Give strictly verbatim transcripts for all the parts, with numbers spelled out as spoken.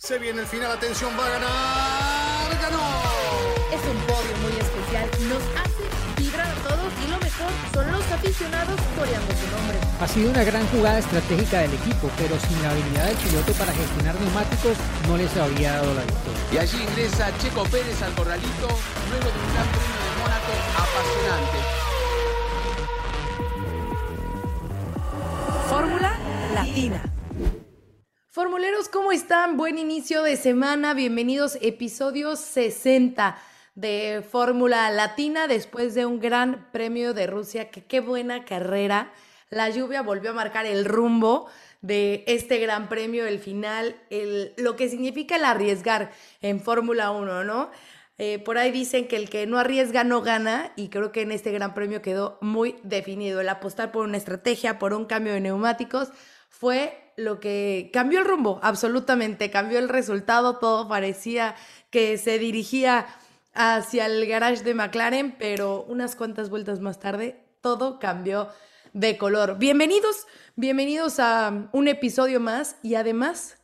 Se viene el final, atención, va a ganar, ganó. Es un podio muy especial, nos hace vibrar a todos y lo mejor son los aficionados coreando su nombre. Ha sido una gran jugada estratégica del equipo, pero sin la habilidad del piloto para gestionar neumáticos no les habría dado la victoria. Y allí ingresa Checo Pérez al corralito, luego de un gran premio de Mónaco apasionante. Fórmula Latina. Formuleros, ¿cómo están? Buen inicio de semana, bienvenidos, episodio sesenta de Fórmula Latina, después de un gran premio de Rusia, que qué buena carrera, la lluvia volvió a marcar el rumbo de este gran premio, el final, el, lo que significa el arriesgar en Fórmula uno, ¿no? Eh, por ahí dicen que el que no arriesga no gana, y creo que en este gran premio quedó muy definido, el apostar por una estrategia, por un cambio de neumáticos, fue lo que cambió el rumbo, absolutamente, cambió el resultado, todo parecía que se dirigía hacia el garage de McLaren, pero unas cuantas vueltas más tarde todo cambió de color. Bienvenidos, bienvenidos a un episodio más y además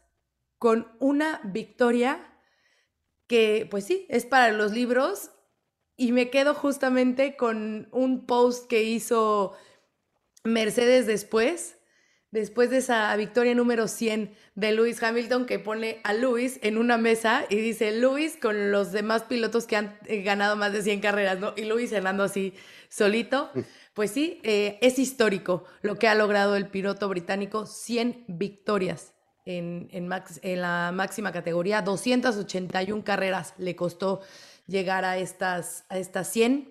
con una victoria que, pues sí, es para los libros, y me quedo justamente con un post que hizo Mercedes después, después de esa victoria número cien de Lewis Hamilton, que pone a Lewis en una mesa y dice Lewis con los demás pilotos que han ganado más de cien carreras, ¿no? Y Lewis cenando así solito. Pues sí, eh, es histórico lo que ha logrado el piloto británico, cien victorias en, en, max, en la máxima categoría, doscientas ochenta y una carreras le costó llegar a estas, a estas cien,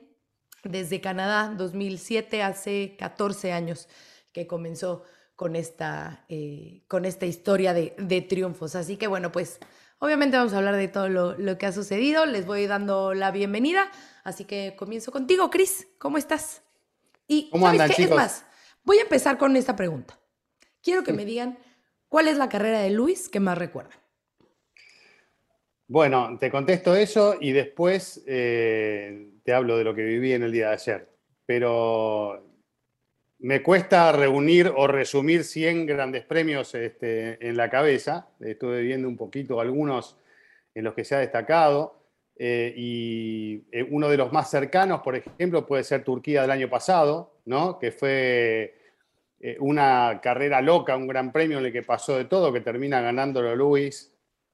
desde Canadá dos mil siete, hace catorce años que comenzó con esta, eh, con esta historia de, de triunfos. Así que bueno, pues obviamente vamos a hablar de todo lo, lo que ha sucedido. Les voy dando la bienvenida. Así que comienzo contigo, Cris. ¿Cómo estás? Y ¿Cómo ¿sabes andan, qué? Chicos? Es más, voy a empezar con esta pregunta. Quiero que sí. me digan cuál es la carrera de Lewis que más recuerdan. Bueno, te contesto eso y después eh, te hablo de lo que viví en el día de ayer. Pero me cuesta reunir o resumir cien grandes premios este, en la cabeza. Estuve viendo un poquito algunos en los que se ha destacado. Eh, y uno de los más cercanos, por ejemplo, puede ser Turquía del año pasado, ¿no? Que fue eh, una carrera loca, un gran premio en el que pasó de todo, que termina ganándolo Lewis.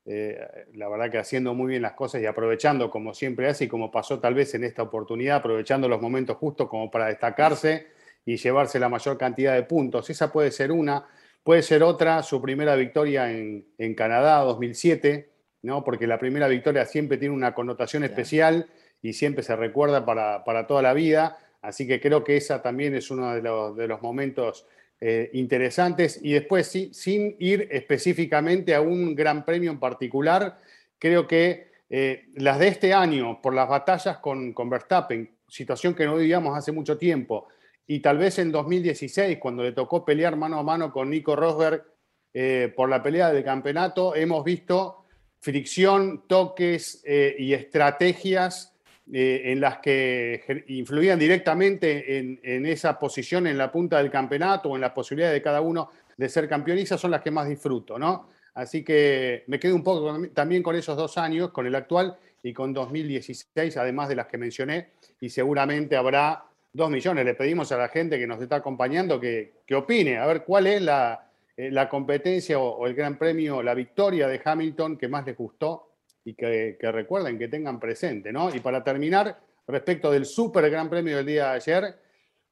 Eh, la verdad que haciendo muy bien las cosas y aprovechando, como siempre hace, y como pasó tal vez en esta oportunidad, aprovechando los momentos justos como para destacarse y llevarse la mayor cantidad de puntos. Esa puede ser una, puede ser otra, su primera victoria en, en Canadá dos mil siete, ¿no? Porque la primera victoria siempre tiene una connotación especial y siempre se recuerda para, para toda la vida, así que creo que esa también es uno de los, de los momentos eh, interesantes. Y después, sí, sin ir específicamente a un gran premio en particular, creo que eh, las de este año, por las batallas con, con Verstappen, situación que no vivíamos hace mucho tiempo, y tal vez en dos mil dieciséis, cuando le tocó pelear mano a mano con Nico Rosberg eh, por la pelea del campeonato, hemos visto fricción, toques eh, y estrategias eh, en las que influían directamente en, en esa posición en la punta del campeonato o en la posibilidad de cada uno de ser campeón, y esas son las que más disfruto, ¿no? Así que me quedo un poco también con esos dos años, con el actual y con dos mil dieciséis, además de las que mencioné, y seguramente habrá Dos millones, le pedimos a la gente que nos está acompañando que, que opine, a ver cuál es la, eh, la competencia o, o el gran premio, la victoria de Hamilton que más les gustó y que, que recuerden, que tengan presente, ¿no? Y para terminar, respecto del super gran premio del día de ayer,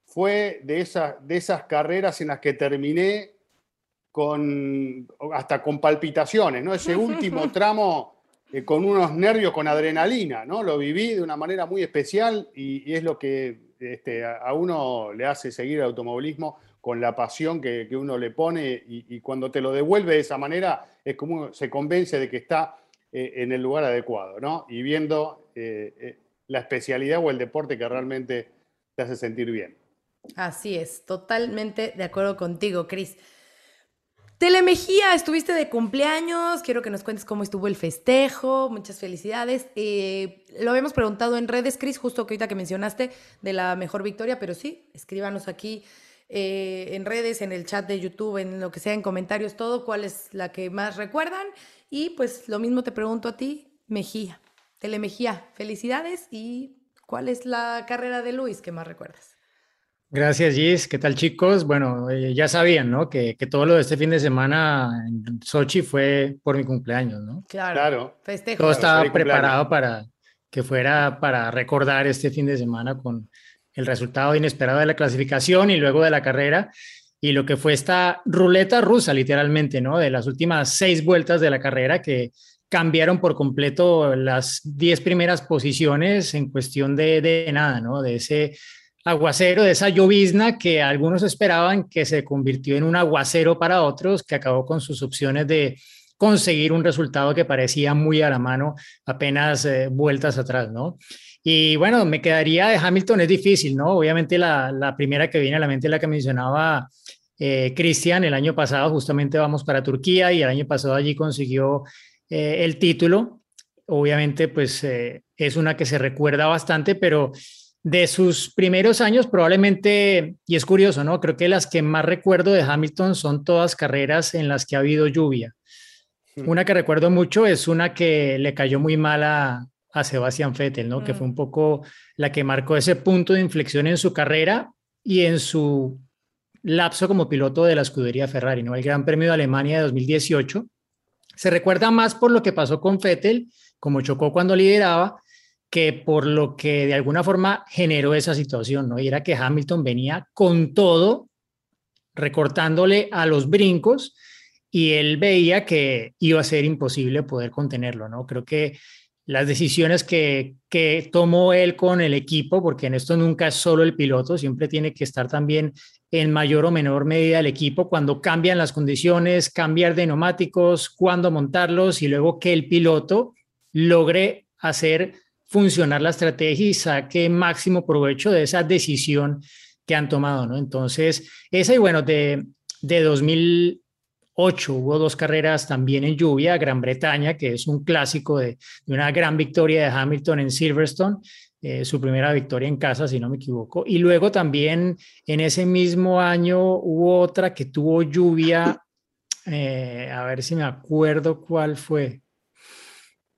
fue de esas, de esas carreras en las que terminé con, hasta con palpitaciones, ¿no? Ese último tramo, Eh, con unos nervios, con adrenalina, ¿no? Lo viví de una manera muy especial y, y es lo que este, a, a uno le hace seguir el automovilismo con la pasión que, que uno le pone, y, y cuando te lo devuelve de esa manera es como uno se convence de que está eh, en el lugar adecuado, ¿no? Y viendo eh, eh, la especialidad o el deporte que realmente te hace sentir bien. Así es, totalmente de acuerdo contigo, Cris. Telemejía, estuviste de cumpleaños, quiero que nos cuentes cómo estuvo el festejo, muchas felicidades. Eh, lo habíamos preguntado en redes, Cris, justo que ahorita que mencionaste de la mejor victoria, pero sí, escríbanos aquí eh, en redes, en el chat de YouTube, en lo que sea, en comentarios, todo, cuál es la que más recuerdan Y pues lo mismo te pregunto a ti, Mejía, Telemejía, felicidades. ¿Y cuál es la carrera de Luis que más recuerdas? Gracias, Gis. ¿Qué tal, chicos? Bueno, eh, ya sabían, ¿no? Que, que todo lo de este fin de semana en Sochi fue por mi cumpleaños, ¿no? Claro, claro. Festejo. Todo estaba claro, preparado para que fuera para recordar este fin de semana con el resultado inesperado de la clasificación y luego de la carrera y lo que fue esta ruleta rusa, literalmente, ¿no? De las últimas seis vueltas de la carrera que cambiaron por completo las diez primeras posiciones en cuestión de, de nada, ¿no? De ese aguacero, de esa llovizna que algunos esperaban que se convirtió en un aguacero para otros, que acabó con sus opciones de conseguir un resultado que parecía muy a la mano apenas eh, vueltas atrás, ¿no? Y bueno, me quedaría de Hamilton, es difícil, ¿no? Obviamente la, la primera que viene a la mente es la que mencionaba eh, Cristian. El año pasado justamente vamos para Turquía y el año pasado allí consiguió eh, el título. Obviamente pues eh, es una que se recuerda bastante, pero de sus primeros años probablemente, y es curioso, ¿no? Creo que las que más recuerdo de Hamilton son todas carreras en las que ha habido lluvia. Sí. Una que recuerdo mucho es una que le cayó muy mal a, a Sebastian Vettel, ¿no? Mm. Que fue un poco la que marcó ese punto de inflexión en su carrera y en su lapso como piloto de la escudería Ferrari, ¿no? El Gran Premio de Alemania de dos mil dieciocho. Se recuerda más por lo que pasó con Vettel, como chocó cuando lideraba, que por lo que de alguna forma generó esa situación, ¿no? Y era que Hamilton venía con todo, recortándole a los brincos, y él veía que iba a ser imposible poder contenerlo, ¿no? Creo que las decisiones que, que tomó él con el equipo, porque en esto nunca es solo el piloto, siempre tiene que estar también en mayor o menor medida el equipo, cuando cambian las condiciones, cambiar de neumáticos, cuándo montarlos, y luego que el piloto logre hacer funcionar la estrategia y saque máximo provecho de esa decisión que han tomado, ¿no? Entonces, esa y bueno, de, de dos mil ocho hubo dos carreras también en lluvia, Gran Bretaña, que es un clásico de, de una gran victoria de Hamilton en Silverstone, eh, su primera victoria en casa, si no me equivoco, y luego también en ese mismo año hubo otra que tuvo lluvia, eh, a ver si me acuerdo cuál fue.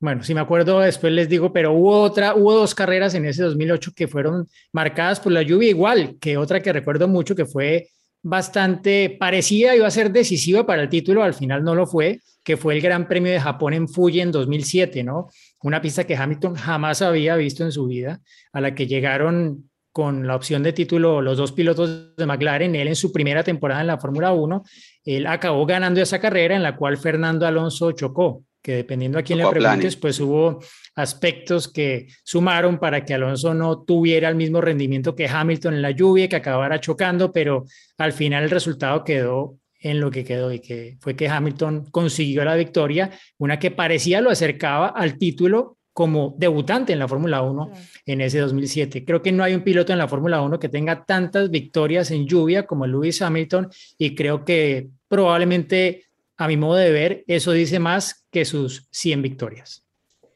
Bueno, si me acuerdo después les digo, pero hubo otra, hubo dos carreras en ese dos mil ocho que fueron marcadas por la lluvia, igual que otra que recuerdo mucho que fue bastante parecida, iba a ser decisiva para el título, al final no lo fue, que fue el Gran Premio de Japón en Fuji en dos mil siete, ¿no? Una pista que Hamilton jamás había visto en su vida, a la que llegaron con la opción de título los dos pilotos de McLaren. Él en su primera temporada en la Fórmula uno, él acabó ganando esa carrera en la cual Fernando Alonso chocó, que dependiendo a quién le preguntes, pues hubo aspectos que sumaron para que Alonso no tuviera el mismo rendimiento que Hamilton en la lluvia, que acabara chocando, pero al final el resultado quedó en lo que quedó y que fue que Hamilton consiguió la victoria, una que parecía lo acercaba al título como debutante en la Fórmula uno en ese dos mil siete. Creo que no hay un piloto en la Fórmula uno que tenga tantas victorias en lluvia como Lewis Hamilton, y creo que probablemente, a mi modo de ver, eso dice más que sus cien victorias.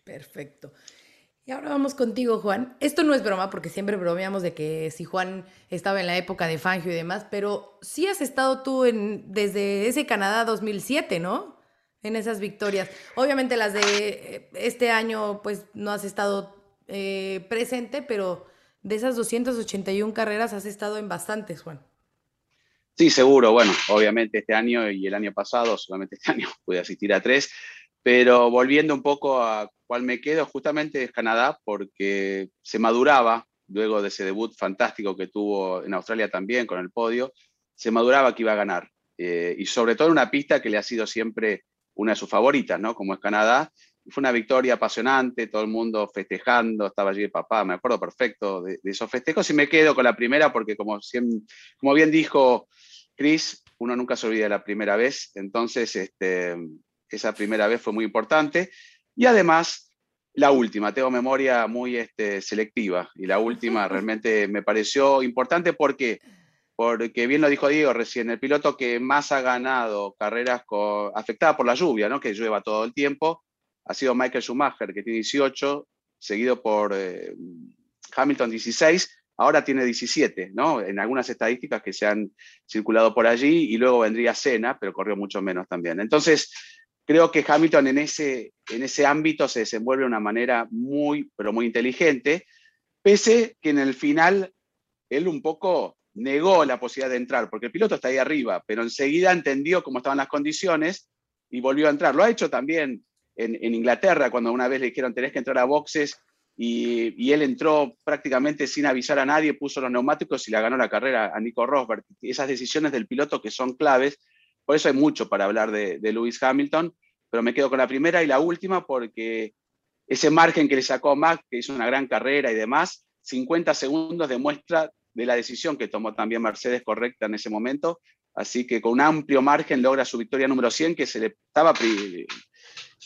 Perfecto. Y ahora vamos contigo, Juan. Esto no es broma, porque siempre bromeamos de que si Juan estaba en la época de Fangio y demás, pero sí has estado tú en, desde ese Canadá dos mil siete, ¿no? En esas victorias. Obviamente las de este año, pues no has estado eh, presente, pero de esas doscientas ochenta y una carreras has estado en bastantes, Juan. Sí, seguro. Bueno, obviamente este año y el año pasado, solamente este año pude asistir a tres, pero volviendo un poco a cuál me quedo, justamente es Canadá, porque se maduraba, luego de ese debut fantástico que tuvo en Australia también con el podio, se maduraba que iba a ganar, eh, y sobre todo en una pista que le ha sido siempre una de sus favoritas, ¿no? Como es Canadá. Fue una victoria apasionante, todo el mundo festejando, estaba allí el papá, me acuerdo perfecto de, de esos festejos, y me quedo con la primera porque como, siempre, como bien dijo Chris, uno nunca se olvida de la primera vez, entonces este, esa primera vez fue muy importante, y además la última, tengo memoria muy este, selectiva, y la última realmente me pareció importante porque... Porque bien lo dijo Diego recién, el piloto que más ha ganado carreras con, afectada por la lluvia, ¿no? Que llueva todo el tiempo, ha sido Michael Schumacher, que tiene dieciocho, seguido por eh, Hamilton dieciséis, ahora tiene diecisiete, ¿no? En algunas estadísticas que se han circulado por allí, y luego vendría Senna, pero corrió mucho menos también. Entonces, creo que Hamilton en ese, en ese ámbito se desenvuelve de una manera muy, pero muy inteligente, pese que en el final él un poco negó la posibilidad de entrar, porque el piloto está ahí arriba, pero enseguida entendió cómo estaban las condiciones y volvió a entrar. Lo ha hecho también en, en Inglaterra, cuando una vez le dijeron tenés que entrar a boxes, y, y él entró prácticamente sin avisar a nadie, puso los neumáticos y la ganó la carrera a Nico Rosberg. Esas decisiones del piloto que son claves, por eso hay mucho para hablar de, de Lewis Hamilton, pero me quedo con la primera y la última, porque ese margen que le sacó a Max, que hizo una gran carrera y demás, cincuenta segundos demuestra de la decisión que tomó también Mercedes correcta en ese momento, así que con un amplio margen logra su victoria número cien, que se le estaba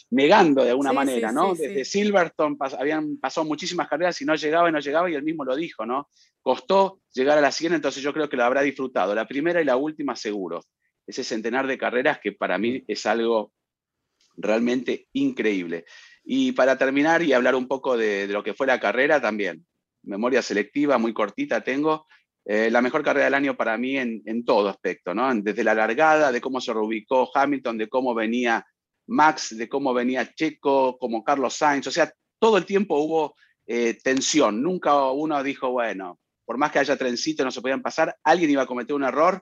negando de alguna sí, manera, sí, ¿no? Sí, Desde sí. Silverstone pas habían pasado muchísimas carreras y no llegaba y no llegaba, y él mismo lo dijo, ¿no? Costó llegar a la cien, entonces yo creo que lo habrá disfrutado, la primera y la última seguro, ese centenar de carreras que para mí es algo realmente increíble. Y para terminar y hablar un poco de, de lo que fue la carrera también, memoria selectiva, muy cortita tengo, eh, la mejor carrera del año para mí en, en todo aspecto, ¿no? Desde la largada, de cómo se reubicó Hamilton, de cómo venía Max, de cómo venía Checo, como Carlos Sainz, o sea, todo el tiempo hubo eh, tensión, nunca uno dijo, bueno, por más que haya trencito no se podían pasar, alguien iba a cometer un error.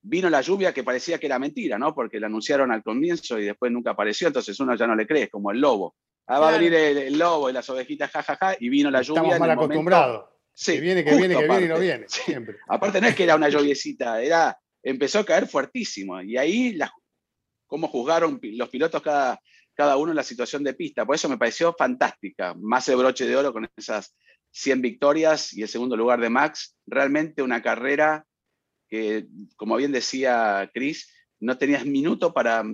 Vino la lluvia que parecía que era mentira, ¿no? Porque la anunciaron al comienzo y después nunca apareció, entonces uno ya no le cree, como el lobo. Ah, va claro. a venir el, el lobo y las ovejitas, jajaja, ja, ja, y vino la lluvia. Estamos mal acostumbrados. Sí, que viene, que viene, que aparte. viene y no viene. Sí. Siempre. Aparte no es que era una lluviecita, era, empezó a caer fuertísimo. Y ahí, la, cómo juzgaron los pilotos cada, cada uno en la situación de pista. Por eso me pareció fantástica. Más el broche de oro con esas cien victorias y el segundo lugar de Max. Realmente una carrera que, como bien decía Chris, no tenías minuto para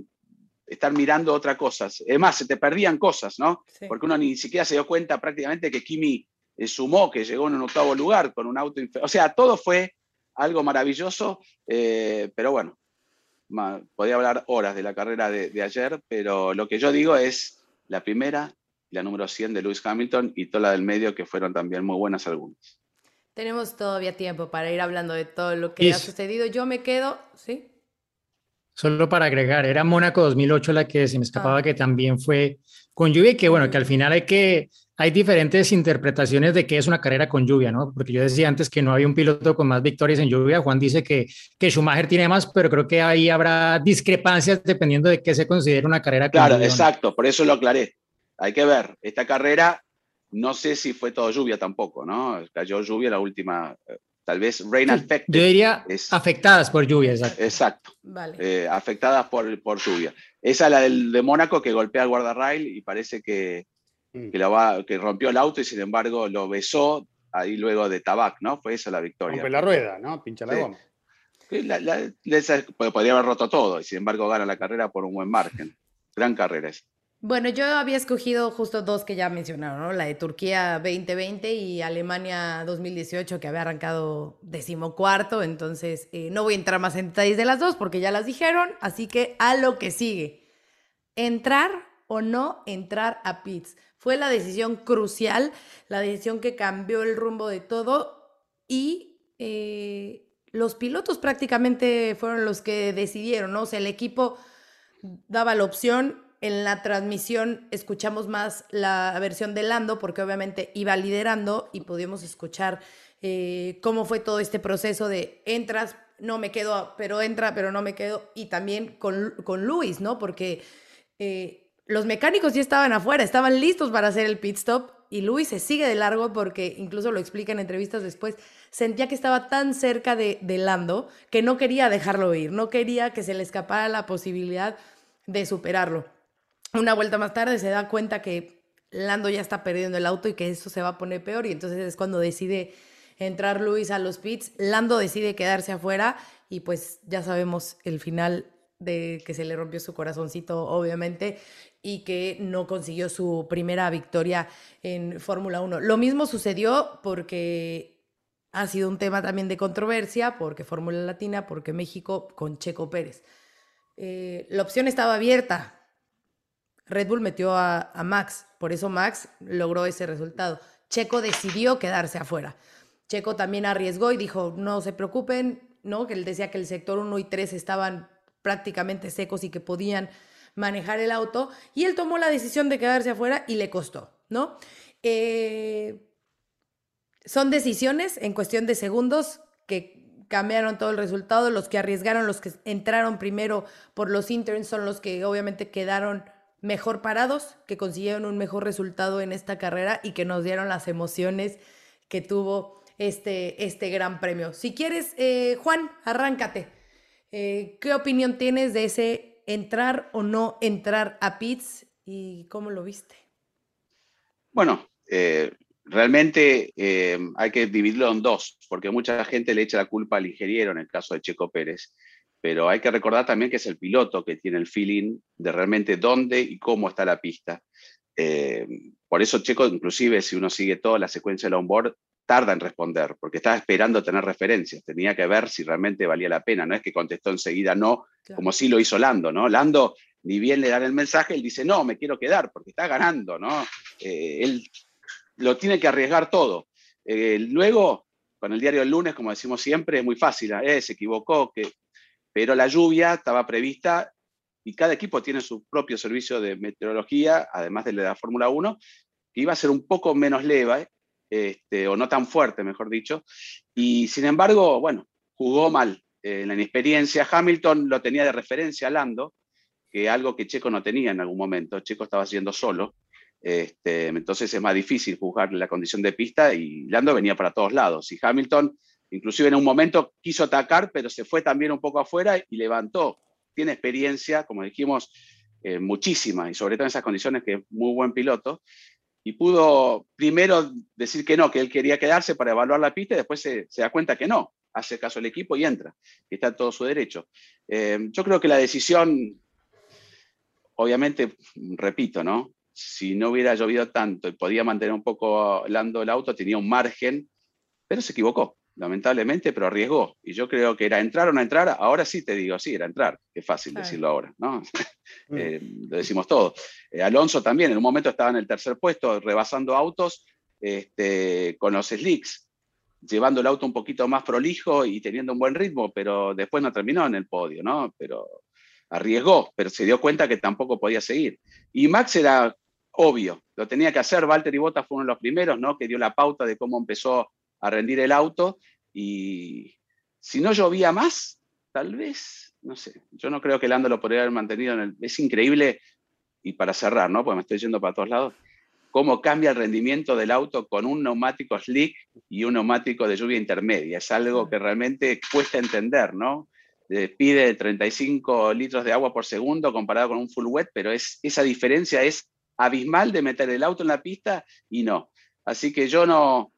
estar mirando otras cosas. Es más, se te perdían cosas, ¿no? Sí. Porque uno ni siquiera se dio cuenta prácticamente que Kimi eh, sumó, que llegó en un octavo lugar con un auto. O sea, todo fue algo maravilloso, eh, pero bueno, podía hablar horas de la carrera de, de ayer, pero lo que yo digo es la primera, la número cien de Lewis Hamilton y toda la del medio, que fueron también muy buenas algunas. Tenemos todavía tiempo para ir hablando de todo lo que ha sucedido. Yo me quedo, ¿sí? Solo para agregar, era Mónaco dos mil ocho la que se me escapaba, ah. que también fue con lluvia y que, bueno, que al final hay que hay diferentes interpretaciones de qué es una carrera con lluvia, ¿no? Porque yo decía antes que no había un piloto con más victorias en lluvia. Juan dice que, que Schumacher tiene más, pero creo que ahí habrá discrepancias dependiendo de qué se considera una carrera con lluvia. Claro, exacto, por eso lo aclaré. Hay que ver, esta carrera... No sé si fue todo lluvia tampoco, ¿no? Cayó lluvia la última, tal vez rain affected. Yo diría es, afectadas por lluvia, exacto. Exacto, vale. eh, afectadas por, por lluvia. Esa es la del, de Mónaco, que golpea al guardarrail y parece que, mm. que, la va, que rompió el auto y sin embargo lo besó ahí luego de tabac, ¿no? Fue esa la victoria. Rompe la rueda, ¿no? Pincha la sí. goma. La, la, esa, podría haber roto todo y sin embargo gana la carrera por un buen margen. Gran carrera esa. Bueno, yo había escogido justo dos que ya mencionaron, ¿no? La de Turquía veinte veinte y Alemania dos mil dieciocho, que había arrancado decimocuarto, entonces eh, no voy a entrar más en detalles de las dos porque ya las dijeron, así que a lo que sigue. Entrar o no entrar a pits. Fue la decisión crucial, la decisión que cambió el rumbo de todo y eh, los pilotos prácticamente fueron los que decidieron, ¿no? O sea, el equipo daba la opción. En la transmisión escuchamos más la versión de Lando porque obviamente iba liderando y pudimos escuchar eh, cómo fue todo este proceso de entras, no me quedo, pero entra, pero no me quedo. Y también con, con Lewis, ¿no? Porque eh, los mecánicos ya estaban afuera, estaban listos para hacer el pit stop y Lewis se sigue de largo porque incluso lo explica en entrevistas después. Sentía que estaba tan cerca de, de Lando que no quería dejarlo ir, no quería que se le escapara la posibilidad de superarlo. Una vuelta más tarde se da cuenta que Lando ya está perdiendo el auto y que eso se va a poner peor, y entonces es cuando decide entrar Lewis a los pits. Lando decide quedarse afuera y pues ya sabemos el final, de que se le rompió su corazoncito obviamente y que no consiguió su primera victoria en Fórmula uno. Lo mismo sucedió porque ha sido un tema también de controversia, porque Fórmula Latina, porque México con Checo Pérez. Eh, la opción estaba abierta. Red Bull metió a, a Max, por eso Max logró ese resultado. Checo decidió quedarse afuera. Checo también arriesgó y dijo, no se preocupen, ¿no? Que él decía que el sector uno y tres estaban prácticamente secos y que podían manejar el auto, y él tomó la decisión de quedarse afuera y le costó, ¿no? Eh, son decisiones en cuestión de segundos que cambiaron todo el resultado. Los que arriesgaron, los que entraron primero por los interns, son los que obviamente quedaron mejor parados, que consiguieron un mejor resultado en esta carrera y que nos dieron las emociones que tuvo este, este gran premio. Si quieres, eh, Juan, arráncate. Eh, ¿Qué opinión tienes de ese entrar o no entrar a pits y cómo lo viste? Bueno, eh... Realmente eh, hay que dividirlo en dos, porque mucha gente le echa la culpa al ingeniero en el caso de Checo Pérez, pero hay que recordar también que es el piloto que tiene el feeling de realmente dónde y cómo está la pista. Eh, por eso Checo, inclusive, si uno sigue toda la secuencia del onboard, tarda en responder, porque estaba esperando tener referencias, tenía que ver si realmente valía la pena, no es que contestó enseguida no, claro, como sí lo hizo Lando, ¿no? Lando, ni bien le dan el mensaje, él dice, no, me quiero quedar, porque está ganando, ¿no? Eh, él... lo tiene que arriesgar todo. Eh, luego, con el diario del lunes, como decimos siempre, es muy fácil. Eh, se equivocó, que... pero la lluvia estaba prevista y cada equipo tiene su propio servicio de meteorología, además de la Fórmula uno, que iba a ser un poco menos leve, este, o no tan fuerte, mejor dicho. Y sin embargo, bueno, jugó mal. Eh, en la inexperiencia, Hamilton lo tenía de referencia a Lando, que algo que Checo no tenía en algún momento. Checo estaba haciendo solo. Este, entonces es más difícil juzgar la condición de pista y Lando venía para todos lados y Hamilton inclusive en un momento quiso atacar pero se fue también un poco afuera y levantó, tiene experiencia como dijimos, eh, muchísima y sobre todo en esas condiciones que es muy buen piloto y pudo primero decir que no, que él quería quedarse para evaluar la pista y después se, se da cuenta que no, hace caso al equipo y entra, y está en todo su derecho. Eh, yo creo que la decisión obviamente, repito, ¿no? Si no hubiera llovido tanto y podía mantener un poco Lando el auto, tenía un margen, pero se equivocó, lamentablemente, pero arriesgó. Y yo creo que era entrar o no entrar, ahora sí te digo, sí, era entrar. Es fácil Ay. decirlo ahora, ¿no? Mm. eh, lo decimos todo. Eh, Alonso también, en un momento estaba en el tercer puesto, rebasando autos este, con los slicks, llevando el auto un poquito más prolijo y teniendo un buen ritmo, pero después no terminó en el podio, ¿no? Pero arriesgó, pero se dio cuenta que tampoco podía seguir. Y Max era... obvio, lo tenía que hacer. Valtteri Bottas fue uno de los primeros, ¿no? Que dio la pauta de cómo empezó a rendir el auto. Y si no llovía más, tal vez, no sé. Yo no creo que Lando lo podría haber mantenido en el... Es increíble, y para cerrar, ¿no? Porque me estoy yendo para todos lados, cómo cambia el rendimiento del auto con un neumático slick y un neumático de lluvia intermedia. Es algo que realmente cuesta entender, ¿no? Pide treinta y cinco litros de agua por segundo comparado con un full wet, pero es, esa diferencia es abismal de meter el auto en la pista y no. Así que yo no,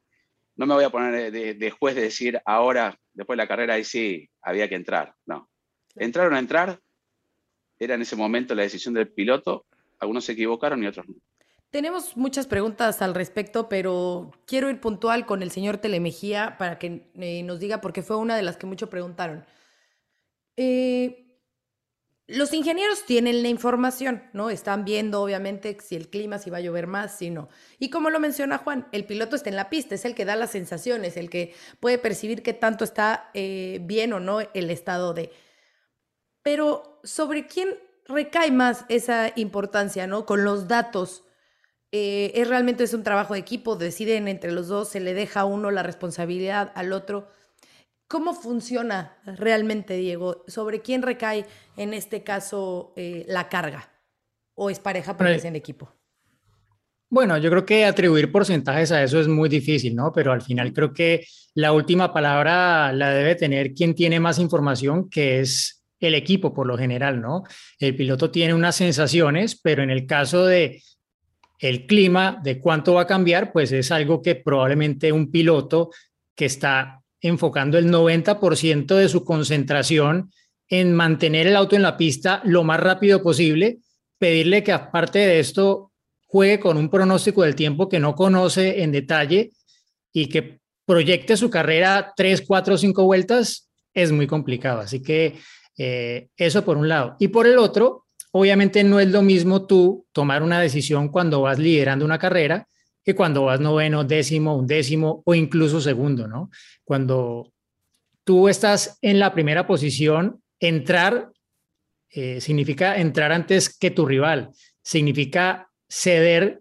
no me voy a poner de, de juez de decir ahora, después de la carrera, ahí sí había que entrar. No. Entraron a entrar, era en ese momento la decisión del piloto, algunos se equivocaron y otros no. Tenemos muchas preguntas al respecto, pero quiero ir puntual con el señor Telemejía para que eh, nos diga, porque fue una de las que muchos preguntaron. Eh... Los ingenieros tienen la información, ¿no? Están viendo, obviamente, si el clima, si va a llover más, si no. Y como lo menciona Juan, el piloto está en la pista, es el que da las sensaciones, el que puede percibir qué tanto está eh, bien o no el estado de... Pero, ¿sobre quién recae más esa importancia, ¿no? Con los datos. Eh, es realmente es un trabajo de equipo, deciden entre los dos, se le deja a uno la responsabilidad al otro... ¿Cómo funciona realmente, Diego? ¿Sobre quién recae, en este caso, eh, la carga? ¿O es pareja porque es en equipo? Bueno, yo creo que atribuir porcentajes a eso es muy difícil, ¿no? Pero al final creo que la última palabra la debe tener quien tiene más información, que es el equipo por lo general, ¿no? El piloto tiene unas sensaciones, pero en el caso de el clima, de cuánto va a cambiar, pues es algo que probablemente un piloto que está... enfocando el noventa por ciento de su concentración en mantener el auto en la pista lo más rápido posible, pedirle que aparte de esto juegue con un pronóstico del tiempo que no conoce en detalle y que proyecte su carrera tres, cuatro, cinco vueltas, es muy complicado. Así que eh, eso por un lado. Y por el otro, obviamente no es lo mismo tú tomar una decisión cuando vas liderando una carrera que cuando vas noveno, décimo, undécimo o incluso segundo, ¿no? Cuando tú estás en la primera posición, entrar eh, significa entrar antes que tu rival, significa ceder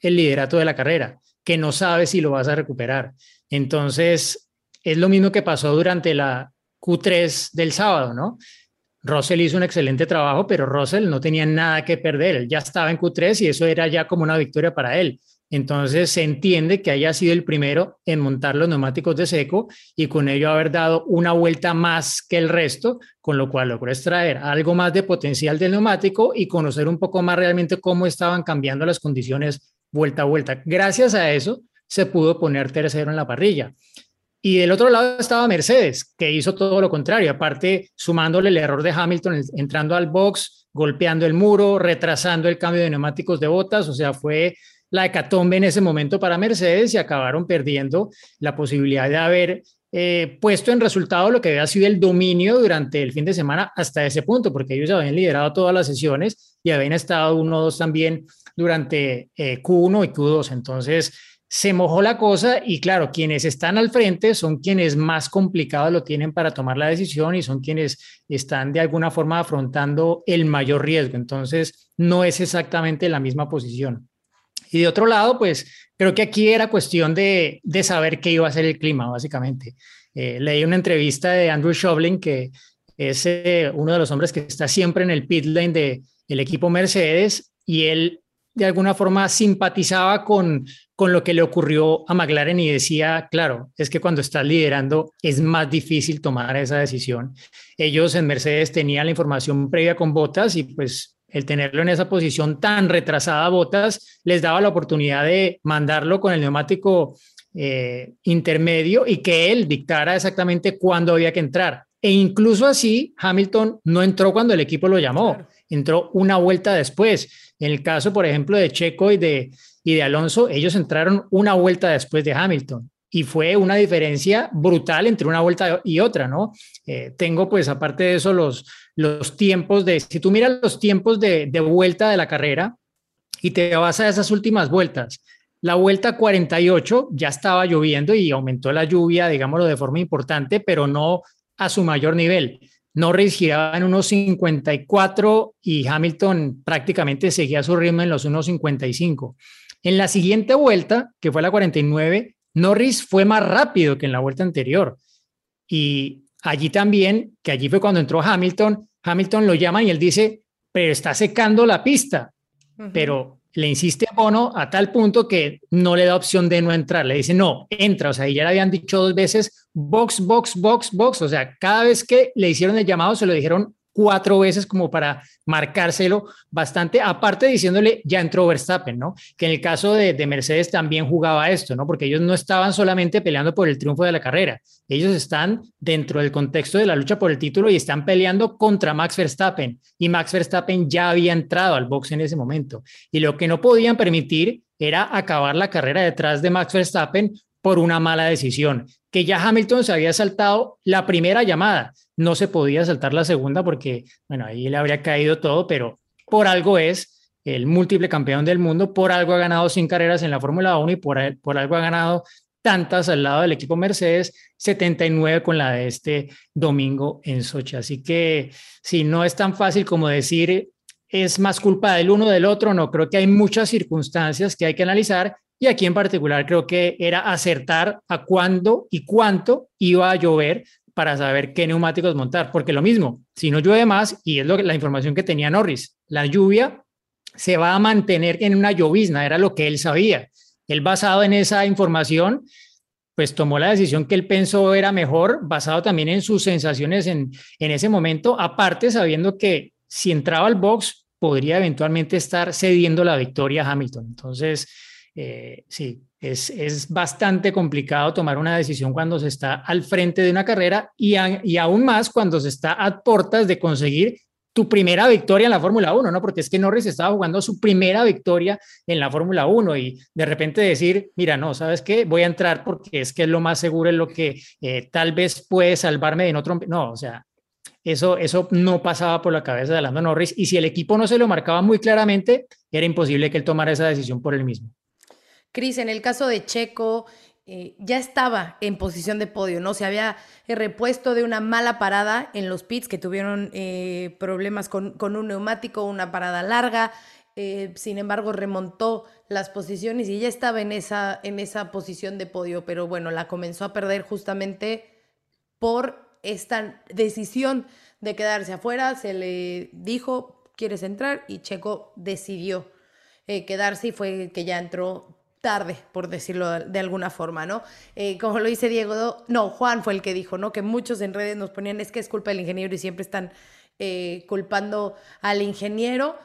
el liderato de la carrera, que no sabes si lo vas a recuperar. Entonces, es lo mismo que pasó durante la Q tres del sábado, ¿no? Russell hizo un excelente trabajo, pero Russell no tenía nada que perder. Él ya estaba en Q tres y eso era ya como una victoria para él. Entonces se entiende que haya sido el primero en montar los neumáticos de seco y con ello haber dado una vuelta más que el resto, con lo cual logró extraer algo más de potencial del neumático y conocer un poco más realmente cómo estaban cambiando las condiciones vuelta a vuelta. Gracias a eso se pudo poner tercero en la parrilla. Y del otro lado estaba Mercedes, que hizo todo lo contrario, aparte sumándole el error de Hamilton entrando al box, golpeando el muro, retrasando el cambio de neumáticos de Bottas. O sea, fue la hecatombe en ese momento para Mercedes y acabaron perdiendo la posibilidad de haber eh, puesto en resultado lo que había sido el dominio durante el fin de semana hasta ese punto, porque ellos habían liderado todas las sesiones y habían estado uno dos también durante eh, Q uno y Q dos. Entonces, se mojó la cosa y claro, quienes están al frente son quienes más complicados lo tienen para tomar la decisión y son quienes están de alguna forma afrontando el mayor riesgo. Entonces, no es exactamente la misma posición. Y de otro lado, pues creo que aquí era cuestión de, de saber qué iba a ser el clima, básicamente. Eh, leí una entrevista de Andrew Shovlin, que es eh, uno de los hombres que está siempre en el pit lane de, del equipo Mercedes, y él de alguna forma simpatizaba con, con lo que le ocurrió a McLaren y decía, claro, es que cuando estás liderando es más difícil tomar esa decisión. Ellos en Mercedes tenían la información previa con Bottas y pues el tenerlo en esa posición tan retrasada a Bottas les daba la oportunidad de mandarlo con el neumático eh, intermedio y que él dictara exactamente cuándo había que entrar. E incluso así, Hamilton no entró cuando el equipo lo llamó, claro. Entró una vuelta después. En el caso, por ejemplo, de Checo y de, y de Alonso, ellos entraron una vuelta después de Hamilton y fue una diferencia brutal entre una vuelta y otra, ¿no? Eh, tengo, pues, aparte de eso, los, los tiempos de... Si tú miras los tiempos de, de vuelta de la carrera y te vas a esas últimas vueltas, la vuelta cuarenta y ocho ya estaba lloviendo y aumentó la lluvia, digámoslo, de forma importante, pero no a su mayor nivel. Norris giraba en uno cincuenta y cuatro y Hamilton prácticamente seguía su ritmo en los uno cincuenta y cinco. En la siguiente vuelta, que fue la cuarenta y nueve, Norris fue más rápido que en la vuelta anterior. Y allí también, que allí fue cuando entró Hamilton, Hamilton lo llama y él dice, pero está secando la pista. Uh-huh. Pero le insiste a Bono a tal punto que no le da opción de no entrar. Le dice, no, entra. O sea, ya le habían dicho dos veces, box, box, box, box. O sea, cada vez que le hicieron el llamado, se lo dijeron cuatro veces como para marcárselo bastante. Aparte diciéndole, ya entró Verstappen, ¿no? Que en el caso de, de Mercedes también jugaba esto, ¿no? Porque ellos no estaban solamente peleando por el triunfo de la carrera. Ellos están dentro del contexto de la lucha por el título y están peleando contra Max Verstappen. Y Max Verstappen ya había entrado al box en ese momento. Y lo que no podían permitir era acabar la carrera detrás de Max Verstappen por una mala decisión, que ya Hamilton se había saltado la primera llamada, no se podía saltar la segunda porque, bueno, ahí le habría caído todo, pero por algo es el múltiple campeón del mundo, por algo ha ganado cien carreras en la Fórmula uno y por, por algo ha ganado tantas al lado del equipo Mercedes, setenta y nueve con la de este domingo en Sochi. Así que si no es tan fácil como decir es más culpa del uno del otro, no, creo que hay muchas circunstancias que hay que analizar. Y aquí en particular creo que era acertar a cuándo y cuánto iba a llover para saber qué neumáticos montar, porque lo mismo, si no llueve más, y es lo que, la información que tenía Norris, la lluvia se va a mantener en una llovizna, era lo que él sabía. Él basado en esa información, pues tomó la decisión que él pensó era mejor, basado también en sus sensaciones en, en ese momento, aparte sabiendo que si entraba al box podría eventualmente estar cediendo la victoria a Hamilton. Entonces... Eh, sí, es, es bastante complicado tomar una decisión cuando se está al frente de una carrera y, a, y aún más cuando se está a puertas de conseguir tu primera victoria en la Fórmula uno, ¿no? Porque es que Norris estaba jugando su primera victoria en la Fórmula uno y de repente decir, mira, no, ¿sabes qué? Voy a entrar porque es que es lo más seguro, es lo que eh, tal vez puede salvarme de no trompe. No, o sea, eso, eso no pasaba por la cabeza de Lando Norris y si el equipo no se lo marcaba muy claramente, era imposible que él tomara esa decisión por él mismo. Cris, en el caso de Checo, eh, ya estaba en posición de podio, ¿no? Se había repuesto de una mala parada en los pits, que tuvieron eh, problemas con, con un neumático, una parada larga, eh, sin embargo remontó las posiciones y ya estaba en esa, en esa posición de podio, pero bueno, la comenzó a perder justamente por esta decisión de quedarse afuera. Se le dijo, ¿quieres entrar? Y Checo decidió eh, quedarse y fue que ya entró tarde, por decirlo de alguna forma, ¿no? Eh, como lo dice Diego, no, Juan fue el que dijo, ¿no? Que muchos en redes nos ponían, es que es culpa del ingeniero y siempre están eh, culpando al ingeniero,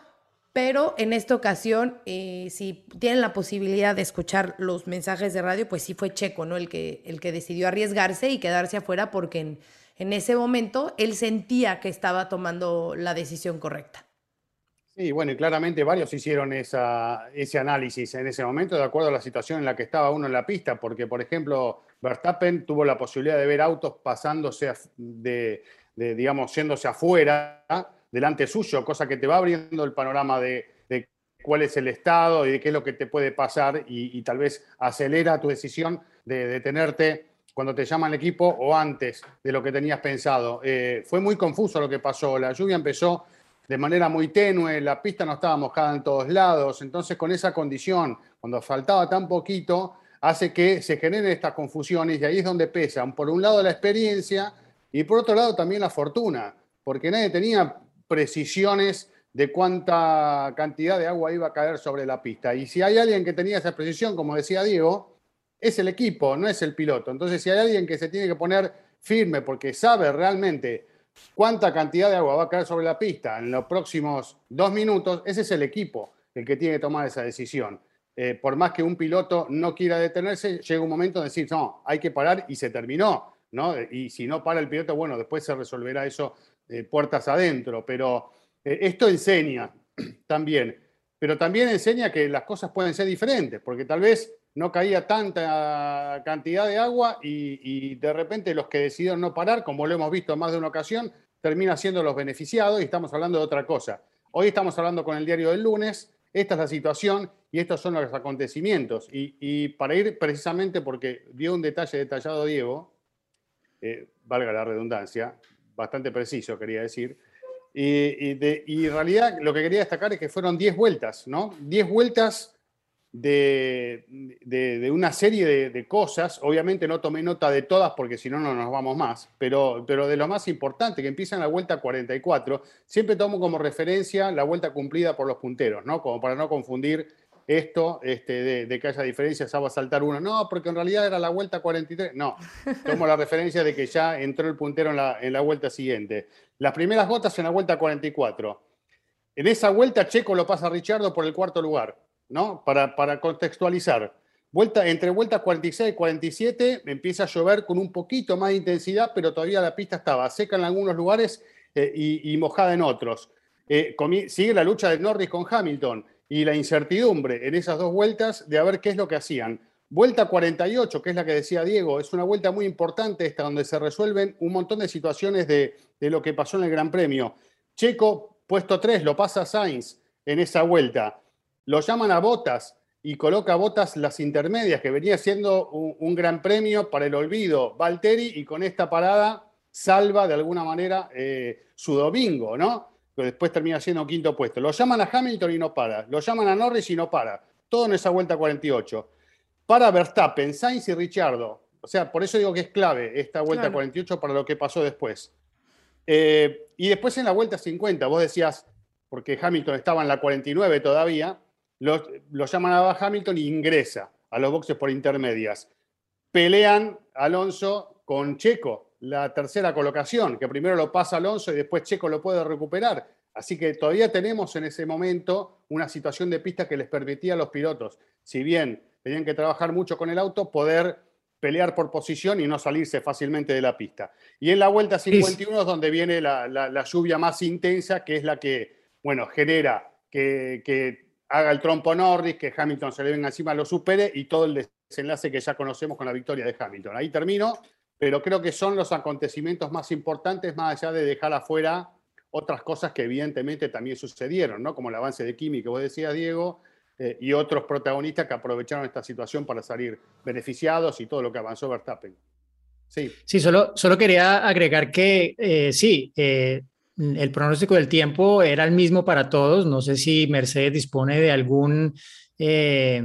pero en esta ocasión, eh, si tienen la posibilidad de escuchar los mensajes de radio, pues sí fue Checo, ¿no? El que, el que decidió arriesgarse y quedarse afuera porque en, en ese momento él sentía que estaba tomando la decisión correcta. Sí, bueno, y claramente varios hicieron esa, ese análisis en ese momento de acuerdo a la situación en la que estaba uno en la pista, porque, por ejemplo, Verstappen tuvo la posibilidad de ver autos pasándose, de, de digamos, yéndose afuera delante suyo, cosa que te va abriendo el panorama de, de cuál es el estado y de qué es lo que te puede pasar y, y tal vez acelera tu decisión de detenerte cuando te llama el equipo o antes de lo que tenías pensado. Eh, fue muy confuso lo que pasó, la lluvia empezó de manera muy tenue, la pista no estaba mojada en todos lados, entonces con esa condición, cuando faltaba tan poquito, hace que se generen estas confusiones y ahí es donde pesan, por un lado la experiencia y por otro lado también la fortuna, porque nadie tenía precisiones de cuánta cantidad de agua iba a caer sobre la pista, y si hay alguien que tenía esa precisión, como decía Diego, es el equipo, no es el piloto, entonces si hay alguien que se tiene que poner firme porque sabe realmente cuánta cantidad de agua va a caer sobre la pista en los próximos dos minutos, ese es el equipo el que tiene que tomar esa decisión. Eh, por más que un piloto no quiera detenerse, llega un momento de decir, no, hay que parar y se terminó, ¿no? Y si no para el piloto, bueno, después se resolverá eso eh, puertas adentro, pero eh, esto enseña también, pero también enseña que las cosas pueden ser diferentes, porque tal vez no caía tanta cantidad de agua y, y de repente los que decidieron no parar, como lo hemos visto en más de una ocasión, termina siendo los beneficiados y estamos hablando de otra cosa. Hoy estamos hablando con el diario del lunes, esta es la situación y estos son los acontecimientos. Y, y para ir precisamente porque dio un detalle detallado Diego, eh, valga la redundancia, bastante preciso quería decir, y, y, de, y en realidad lo que quería destacar es que fueron diez vueltas, ¿no? diez vueltas... De, de, de una serie de, de cosas, obviamente no tomé nota de todas porque si no, no nos vamos más, pero, pero de lo más importante, que empieza en la vuelta cuarenta y cuatro, siempre tomo como referencia la vuelta cumplida por los punteros, ¿no? Como para no confundir esto este, de, de que haya diferencias, ya va a saltar uno, no, porque en realidad era la vuelta cuarenta y tres, no, tomo la referencia de que ya entró el puntero en la, en la vuelta siguiente. Las primeras gotas en la vuelta cuarenta y cuatro. En esa vuelta Checo lo pasa a Ricciardo por el cuarto lugar, ¿no? Para, para contextualizar, vuelta, entre vueltas cuarenta y seis y cuarenta y siete empieza a llover con un poquito más de intensidad, pero todavía la pista estaba seca en algunos lugares eh, y, y mojada en otros. Eh, sigue la lucha de Norris con Hamilton y la incertidumbre en esas dos vueltas de a ver qué es lo que hacían. Vuelta cuarenta y ocho, que es la que decía Diego, es una vuelta muy importante esta, donde se resuelven un montón de situaciones de, de lo que pasó en el Gran Premio. Checo, puesto tres, lo pasa Sainz en esa vuelta. Lo llaman a Bottas y coloca a Bottas las intermedias, que venía siendo un, un gran premio para el olvido Valtteri, y con esta parada salva de alguna manera eh, su domingo, ¿no? Pero después termina siendo quinto puesto. Lo llaman a Hamilton y no para. Lo llaman a Norris y no para. Todo en esa vuelta cuarenta y ocho. Para Verstappen, Sainz y Ricciardo. O sea, por eso digo que es clave esta vuelta claro. cuarenta y ocho para lo que pasó después. Eh, y después en la vuelta cincuenta, vos decías, porque Hamilton estaba en la cuarenta y nueve todavía, Lo, lo llaman a Hamilton y ingresa a los boxes por intermedias. Pelean Alonso con Checo, la tercera colocación, que primero lo pasa Alonso y después Checo lo puede recuperar. Así que todavía tenemos en ese momento una situación de pista que les permitía a los pilotos, si bien tenían que trabajar mucho con el auto, poder pelear por posición y no salirse fácilmente de la pista. Y en la vuelta cincuenta y uno es donde viene la, la, la lluvia más intensa, que es la que, bueno, genera que... que haga el trompo Norris, que Hamilton se le venga encima, lo supere y todo el desenlace que ya conocemos con la victoria de Hamilton. Ahí termino, pero creo que son los acontecimientos más importantes, más allá de dejar afuera otras cosas que evidentemente también sucedieron, ¿no? Como el avance de Kimi, que vos decías, Diego, eh, y otros protagonistas que aprovecharon esta situación para salir beneficiados y todo lo que avanzó Verstappen. Sí, sí solo, solo quería agregar que eh, sí, eh, el pronóstico del tiempo era el mismo para todos. No sé si Mercedes dispone de algún eh,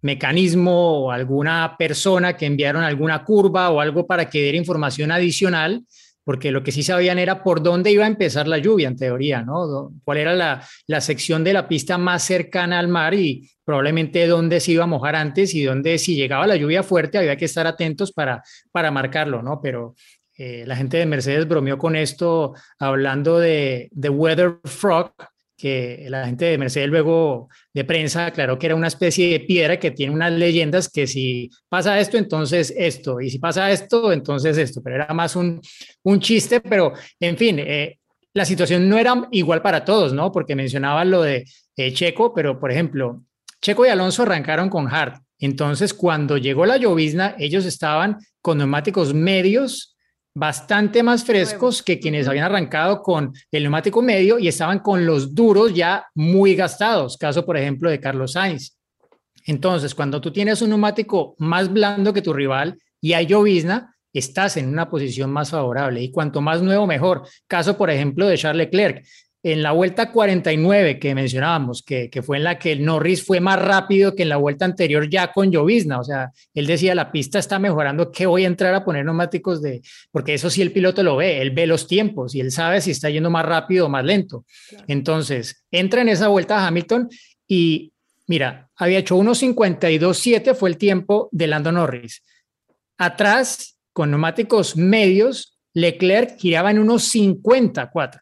mecanismo o alguna persona que enviaron alguna curva o algo para que diera información adicional, porque lo que sí sabían era por dónde iba a empezar la lluvia, en teoría, ¿no? Cuál era la, la sección de la pista más cercana al mar y probablemente dónde se iba a mojar antes y dónde, si llegaba la lluvia fuerte, había que estar atentos para, para marcarlo, ¿no? Pero eh, la gente de Mercedes bromeó con esto hablando de, de Weather Frog, que la gente de Mercedes luego de prensa aclaró que era una especie de piedra que tiene unas leyendas que si pasa esto, entonces esto, y si pasa esto, entonces esto, pero era más un, un chiste, pero en fin, eh, la situación no era igual para todos, ¿no? Porque mencionaba lo de eh, Checo, pero por ejemplo, Checo y Alonso arrancaron con hard, entonces cuando llegó la llovizna, ellos estaban con neumáticos medios, bastante más frescos que quienes habían arrancado con el neumático medio y estaban con los duros ya muy gastados, caso por ejemplo de Carlos Sainz. Entonces, cuando tú tienes un neumático más blando que tu rival y hay llovizna, estás en una posición más favorable y cuanto más nuevo mejor, caso por ejemplo de Charles Leclerc. En la vuelta cuarenta y nueve que mencionábamos, que, que fue en la que el Norris fue más rápido que en la vuelta anterior ya con llovizna, o sea, él decía la pista está mejorando, que voy a entrar a poner neumáticos de, porque eso sí el piloto lo ve, él ve los tiempos y él sabe si está yendo más rápido o más lento. Claro. Entonces, entra en esa vuelta Hamilton y mira, había hecho uno cincuenta y dos punto siete fue el tiempo de Lando Norris. Atrás, con neumáticos medios, Leclerc giraba en uno cincuenta y cuatro.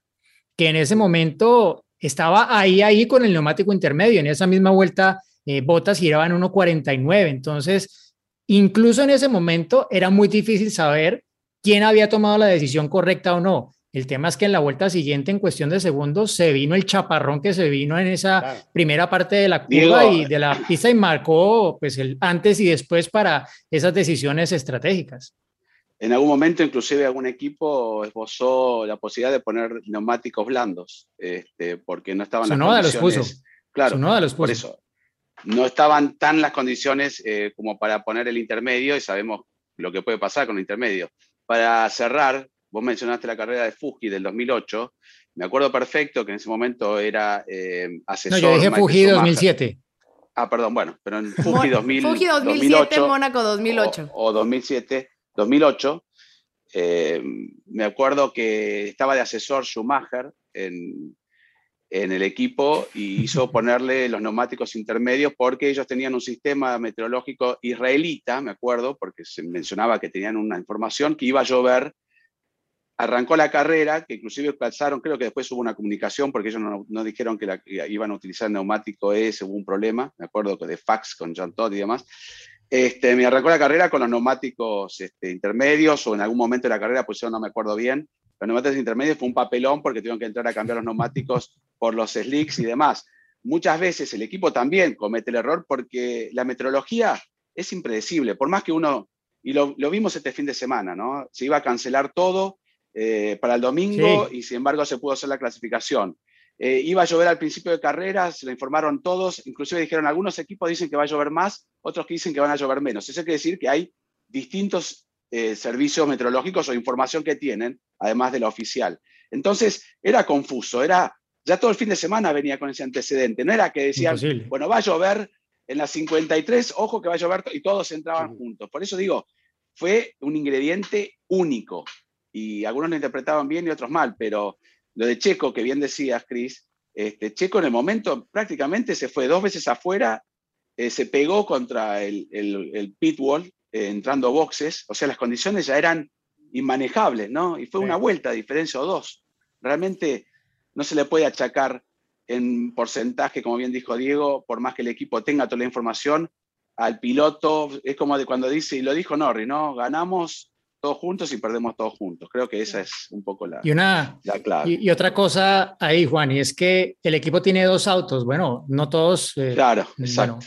Que en ese momento estaba ahí, ahí con el neumático intermedio. En esa misma vuelta, eh, Bottas giraba en uno cuarenta y nueve. Entonces, incluso en ese momento era muy difícil saber quién había tomado la decisión correcta o no. El tema es que en la vuelta siguiente, en cuestión de segundos, se vino el chaparrón que se vino en esa claro. primera parte de la curva Diego. y de la pista y marcó pues, el antes y después para esas decisiones estratégicas. En algún momento, inclusive, algún equipo esbozó la posibilidad de poner neumáticos blandos, este, porque no estaban Tsunoda las condiciones. Los puso. Claro, Tsunoda los puso. Por eso. No estaban tan las condiciones eh, como para poner el intermedio, y sabemos lo que puede pasar con el intermedio. Para cerrar, vos mencionaste la carrera de Fuji del dos mil ocho. Me acuerdo perfecto que en ese momento era eh, asesor. No, yo dije Fuji dos mil siete. Ah, perdón, bueno, pero en Fuji, dos mil, Fuji dos mil siete, Mónaco dos mil ocho. O, o dos mil siete. dos mil ocho, eh, me acuerdo que estaba de asesor Schumacher en, en el equipo y hizo ponerle los neumáticos intermedios porque ellos tenían un sistema meteorológico israelita, me acuerdo, porque se mencionaba que tenían una información que iba a llover. Arrancó la carrera, que inclusive calzaron, creo que después hubo una comunicación porque ellos no, no dijeron que, la, que iban a utilizar el neumático ese, hubo un problema, me acuerdo, de fax con Jean Todt y demás. Este, me arrancó la carrera con los neumáticos este, intermedios, o en algún momento de la carrera pusieron, no me acuerdo bien, los neumáticos intermedios fue un papelón porque tuvieron que entrar a cambiar los neumáticos por los slicks y demás. Muchas veces el equipo también comete el error porque la meteorología es impredecible, por más que uno, y lo, lo vimos este fin de semana, ¿no? Se iba a cancelar todo eh, para el domingo sí. y sin embargo se pudo hacer la clasificación. Eh, iba a llover al principio de carrera, se lo informaron todos, inclusive dijeron, algunos equipos dicen que va a llover más, otros que dicen que van a llover menos. Eso quiere decir que hay distintos eh, servicios meteorológicos o información que tienen, además de la oficial. Entonces, era confuso, era, ya todo el fin de semana venía con ese antecedente, no era que decían, imposible. Bueno, va a llover en las cincuenta y tres, ojo que va a llover, y todos entraban sí. juntos. Por eso digo, fue un ingrediente único, y algunos lo interpretaban bien y otros mal, pero... Lo de Checo, que bien decías, Cris, este, Checo en el momento prácticamente se fue dos veces afuera, eh, se pegó contra el, el, el pit wall, eh, entrando boxes, o sea, las condiciones ya eran inmanejables, ¿no? Y fue sí. una vuelta, a diferencia o dos. Realmente no se le puede achacar en porcentaje, como bien dijo Diego, por más que el equipo tenga toda la información, al piloto, es como de cuando dice, y lo dijo Norris, ¿no? Ganamos... todos juntos y perdemos todos juntos. Creo que esa es un poco la, y una, la clave. Y, y otra cosa ahí, Juan, y es que el equipo tiene dos autos. Bueno, no todos. Eh, claro, exacto.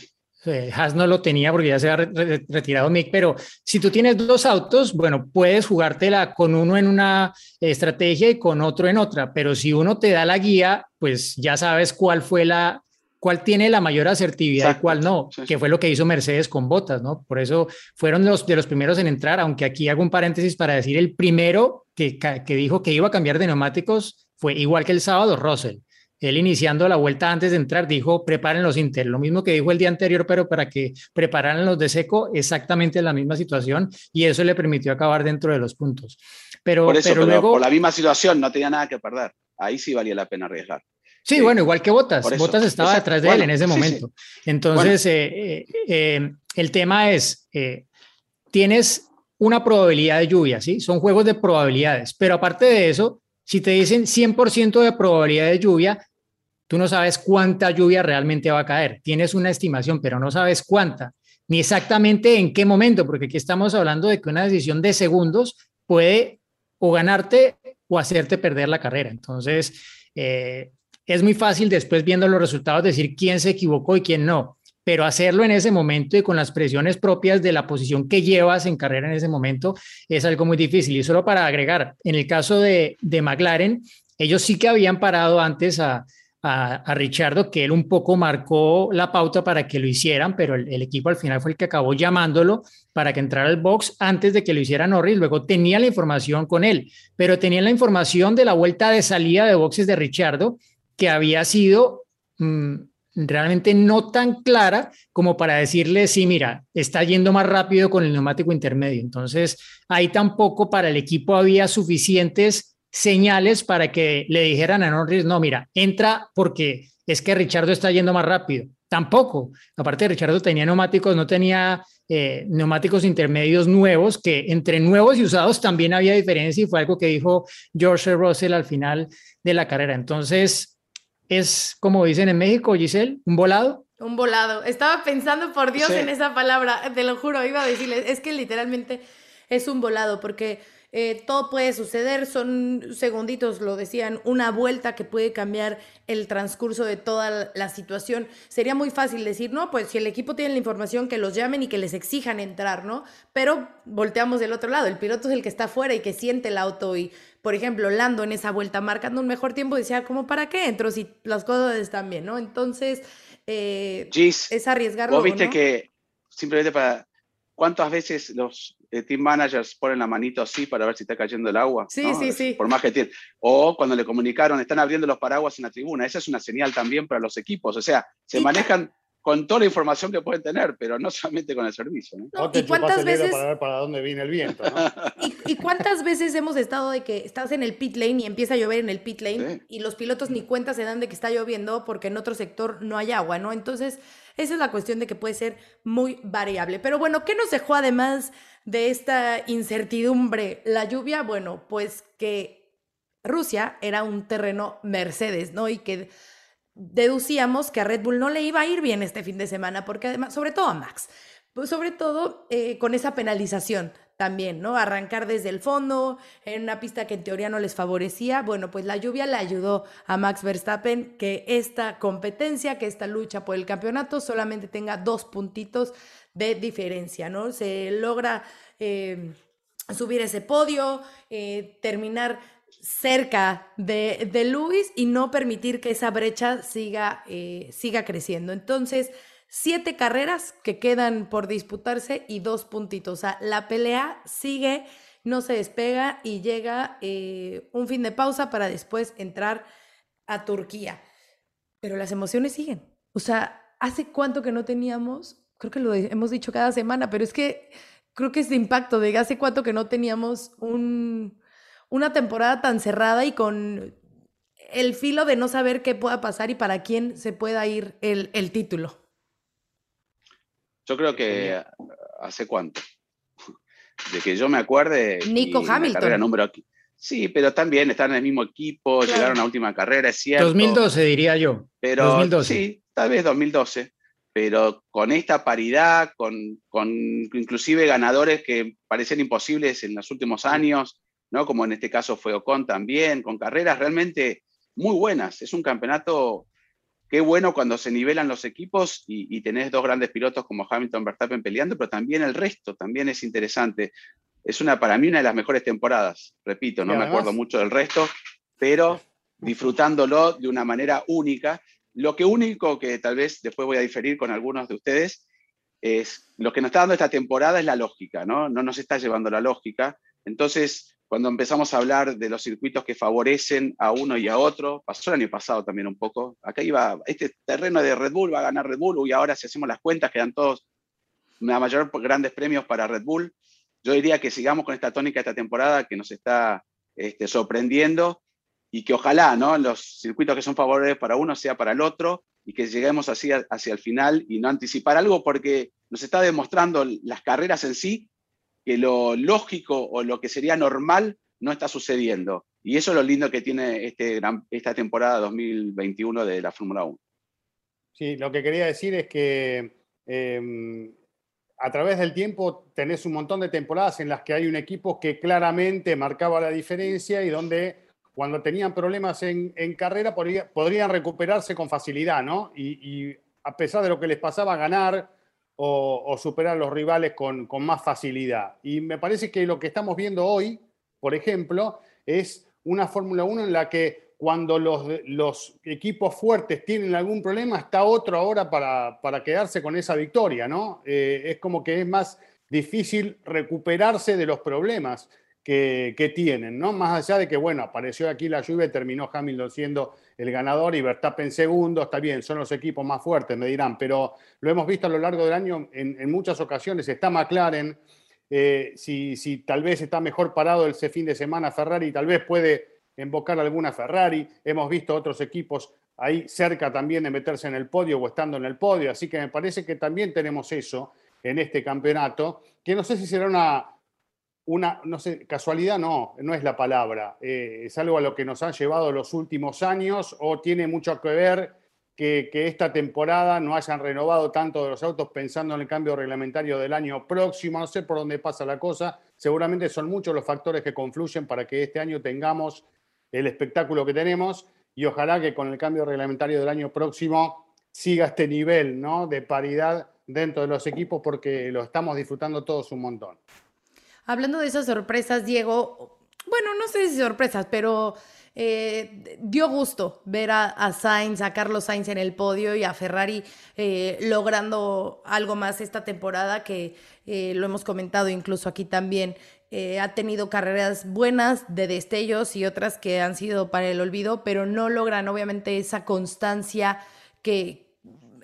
Bueno, eh, Haas no lo tenía porque ya se ha re retirado Mick, pero si tú tienes dos autos, bueno, puedes jugártela con uno en una estrategia y con otro en otra, pero si uno te da la guía, pues ya sabes cuál fue la cuál tiene la mayor asertividad, exacto, y cuál no, sí, que fue lo que hizo Mercedes con Bottas, ¿no? Por eso fueron los, de los primeros en entrar, aunque aquí hago un paréntesis para decir, el primero que, que dijo que iba a cambiar de neumáticos fue, igual que el sábado, Russell. Él, iniciando la vuelta antes de entrar, dijo, preparen los Inter, lo mismo que dijo el día anterior, pero para que prepararan los de seco, exactamente la misma situación, y eso le permitió acabar dentro de los puntos. Pero, por eso, pero, pero luego, por la misma situación, no tenía nada que perder, ahí sí valía la pena arriesgar. Sí, eh, bueno, igual que Bottas, Bottas estaba exacto, detrás de bueno, él en ese momento. Sí, sí. Entonces, bueno. eh, eh, el tema es, eh, tienes una probabilidad de lluvia, ¿sí? Son juegos de probabilidades, pero aparte de eso, si te dicen cien por ciento de probabilidad de lluvia, tú no sabes cuánta lluvia realmente va a caer. Tienes una estimación, pero no sabes cuánta, ni exactamente en qué momento, porque aquí estamos hablando de que una decisión de segundos puede o ganarte o hacerte perder la carrera. Entonces, eh, es muy fácil después, viendo los resultados, decir quién se equivocó y quién no, pero hacerlo en ese momento y con las presiones propias de la posición que llevas en carrera en ese momento es algo muy difícil. Y solo para agregar, en el caso de, de McLaren, ellos sí que habían parado antes a, a, a Ricciardo, que él un poco marcó la pauta para que lo hicieran, pero el, el equipo al final fue el que acabó llamándolo para que entrara al box antes de que lo hiciera Norris. Luego tenía la información con él, pero tenía la información de la vuelta de salida de boxes de Ricciardo, que había sido mmm, realmente no tan clara como para decirle, sí, mira, está yendo más rápido con el neumático intermedio. Entonces, ahí tampoco para el equipo había suficientes señales para que le dijeran a Norris, no, mira, entra porque es que Ricciardo está yendo más rápido. Tampoco. Aparte, Ricciardo tenía neumáticos, no tenía eh, neumáticos intermedios nuevos, que entre nuevos y usados también había diferencia, y fue algo que dijo George Russell al final de la carrera. Entonces, es, como dicen en México, Giselle, un volado. Un volado. Estaba pensando, por Dios, sí, en esa palabra, te lo juro, iba a decirles, es que literalmente es un volado, porque eh, todo puede suceder, son segunditos, lo decían, una vuelta que puede cambiar el transcurso de toda la situación. Sería muy fácil decir, no, pues si el equipo tiene la información, que los llamen y que les exijan entrar, ¿no? Pero volteamos del otro lado, el piloto es el que está afuera y que siente el auto y... Por ejemplo, Lando en esa vuelta marcando un mejor tiempo decía, ¿cómo para qué entro si las cosas están bien, no? Entonces, eh, Gis, es arriesgarlo. Vos viste, ¿no?, que simplemente para... ¿Cuántas veces los eh, team managers ponen la manito así para ver si está cayendo el agua? Sí, ¿no? sí, sí. Por más que tienen. O cuando le comunicaron, están abriendo los paraguas en la tribuna. Esa es una señal también para los equipos. O sea, se y manejan con toda la información que pueden tener, pero no solamente con el servicio, ¿no? No, ¿y cuántas veces para ver para dónde viene el viento, ¿no? ¿Y, y cuántas veces hemos estado de que estás en el pit lane y empieza a llover en el pit lane, sí, y los pilotos ni cuenta se dan de que está lloviendo porque en otro sector no hay agua, ¿no? Entonces, esa es la cuestión de que puede ser muy variable. Pero bueno, ¿qué nos dejó además de esta incertidumbre la lluvia? Bueno, pues que Rusia era un terreno Mercedes, ¿no? Y que deducíamos que a Red Bull no le iba a ir bien este fin de semana, porque además, sobre todo a Max, sobre todo eh, con esa penalización también, ¿no? Arrancar desde el fondo, en una pista que en teoría no les favorecía. Bueno, pues la lluvia le ayudó a Max Verstappen que esta competencia, que esta lucha por el campeonato solamente tenga dos puntitos de diferencia, ¿no? Se logra eh, subir ese podio, eh, terminar cerca de, de Lewis y no permitir que esa brecha siga, eh, siga creciendo. Entonces, siete carreras que quedan por disputarse y dos puntitos. O sea, la pelea sigue, no se despega y llega eh, un fin de pausa para después entrar a Turquía. Pero las emociones siguen. O sea, ¿hace cuánto que no teníamos? Creo que lo hemos dicho cada semana, pero es que creo que es de impacto, de hace cuánto que no teníamos un... una temporada tan cerrada y con el filo de no saber qué pueda pasar y para quién se pueda ir el, el título. Yo creo que hace cuánto. De que yo me acuerde. Nico Hamilton. Carrera número... Sí, pero también están en el mismo equipo, claro, llegaron a la última carrera, es cierto. dos mil doce diría yo. Pero, dos mil doce Sí, tal vez dos mil doce Pero con esta paridad, con, con inclusive ganadores que parecían imposibles en los últimos años, ¿no? Como en este caso fue Ocon también, con carreras realmente muy buenas. Es un campeonato, qué bueno cuando se nivelan los equipos y, y tenés dos grandes pilotos como Hamilton, Verstappen peleando, pero también el resto, también es interesante. Es una, para mí, una de las mejores temporadas, repito, no me acuerdo mucho del resto, pero disfrutándolo de una manera única. Lo que único que tal vez después voy a diferir con algunos de ustedes es lo que nos está dando esta temporada es la lógica, ¿no? No nos está llevando la lógica. Entonces, cuando empezamos a hablar de los circuitos que favorecen a uno y a otro, pasó el año pasado también un poco. Acá iba, este terreno de Red Bull va a ganar Red Bull, y ahora si hacemos las cuentas quedan todos la mayor grandes premios para Red Bull. Yo diría que sigamos con esta tónica esta temporada que nos está este, sorprendiendo, y que ojalá, ¿no?, los circuitos que son favorables para uno sea para el otro, y que lleguemos así hacia, hacia el final y no anticipar algo, porque nos está demostrando las carreras en sí que lo lógico o lo que sería normal no está sucediendo. Y eso es lo lindo que tiene este, esta temporada dos mil veintiuno de la Fórmula uno. Sí, lo que quería decir es que eh, a través del tiempo tenés un montón de temporadas en las que hay un equipo que claramente marcaba la diferencia y donde... cuando tenían problemas en, en carrera, podría, podrían recuperarse con facilidad, ¿no? Y, y a pesar de lo que les pasaba, ganar o, o superar a los rivales con, con más facilidad. Y me parece que lo que estamos viendo hoy, por ejemplo, es una Fórmula uno en la que cuando los, los equipos fuertes tienen algún problema, está otro ahora para, para quedarse con esa victoria, ¿no? Eh, es como que es más difícil recuperarse de los problemas Que, que tienen, ¿no? Más allá de que, bueno, apareció aquí la lluvia y terminó Hamilton siendo el ganador y Verstappen segundo, está bien, son los equipos más fuertes, me dirán, pero lo hemos visto a lo largo del año en, en muchas ocasiones, está McLaren, eh, si, si tal vez está mejor parado ese fin de semana Ferrari, tal vez puede embocar alguna Ferrari, hemos visto otros equipos ahí cerca también de meterse en el podio o estando en el podio, así que me parece que también tenemos eso en este campeonato, que no sé si será una... Una, no sé, casualidad no, no es la palabra, eh, es algo a lo que nos han llevado los últimos años, o tiene mucho que ver que, que esta temporada no hayan renovado tanto de los autos pensando en el cambio reglamentario del año próximo, no sé por dónde pasa la cosa, seguramente son muchos los factores que confluyen para que este año tengamos el espectáculo que tenemos, y ojalá que con el cambio reglamentario del año próximo siga este nivel, ¿no?, de paridad dentro de los equipos, porque lo estamos disfrutando todos un montón. Hablando de esas sorpresas, Diego, bueno, no sé si sorpresas, pero eh, dio gusto ver a, a Sainz, a Carlos Sainz en el podio y a Ferrari eh, logrando algo más esta temporada, que eh, lo hemos comentado incluso aquí también. Eh, ha tenido carreras buenas de destellos y otras que han sido para el olvido, pero no logran obviamente esa constancia que...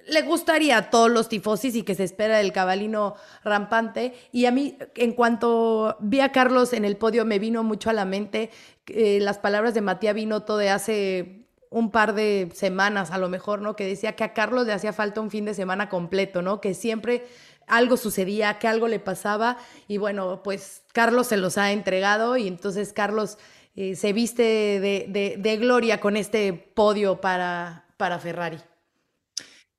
le gustaría a todos los tifosis y que se espera el cabalino rampante. Y a mí, en cuanto vi a Carlos en el podio, me vino mucho a la mente eh, las palabras de Matías Binotto de hace un par de semanas, a lo mejor, ¿no? Que decía que a Carlos le hacía falta un fin de semana completo, ¿no? Que siempre algo sucedía, que algo le pasaba. Y bueno, pues Carlos se los ha entregado y entonces Carlos eh, se viste de, de, de gloria con este podio para, para Ferrari.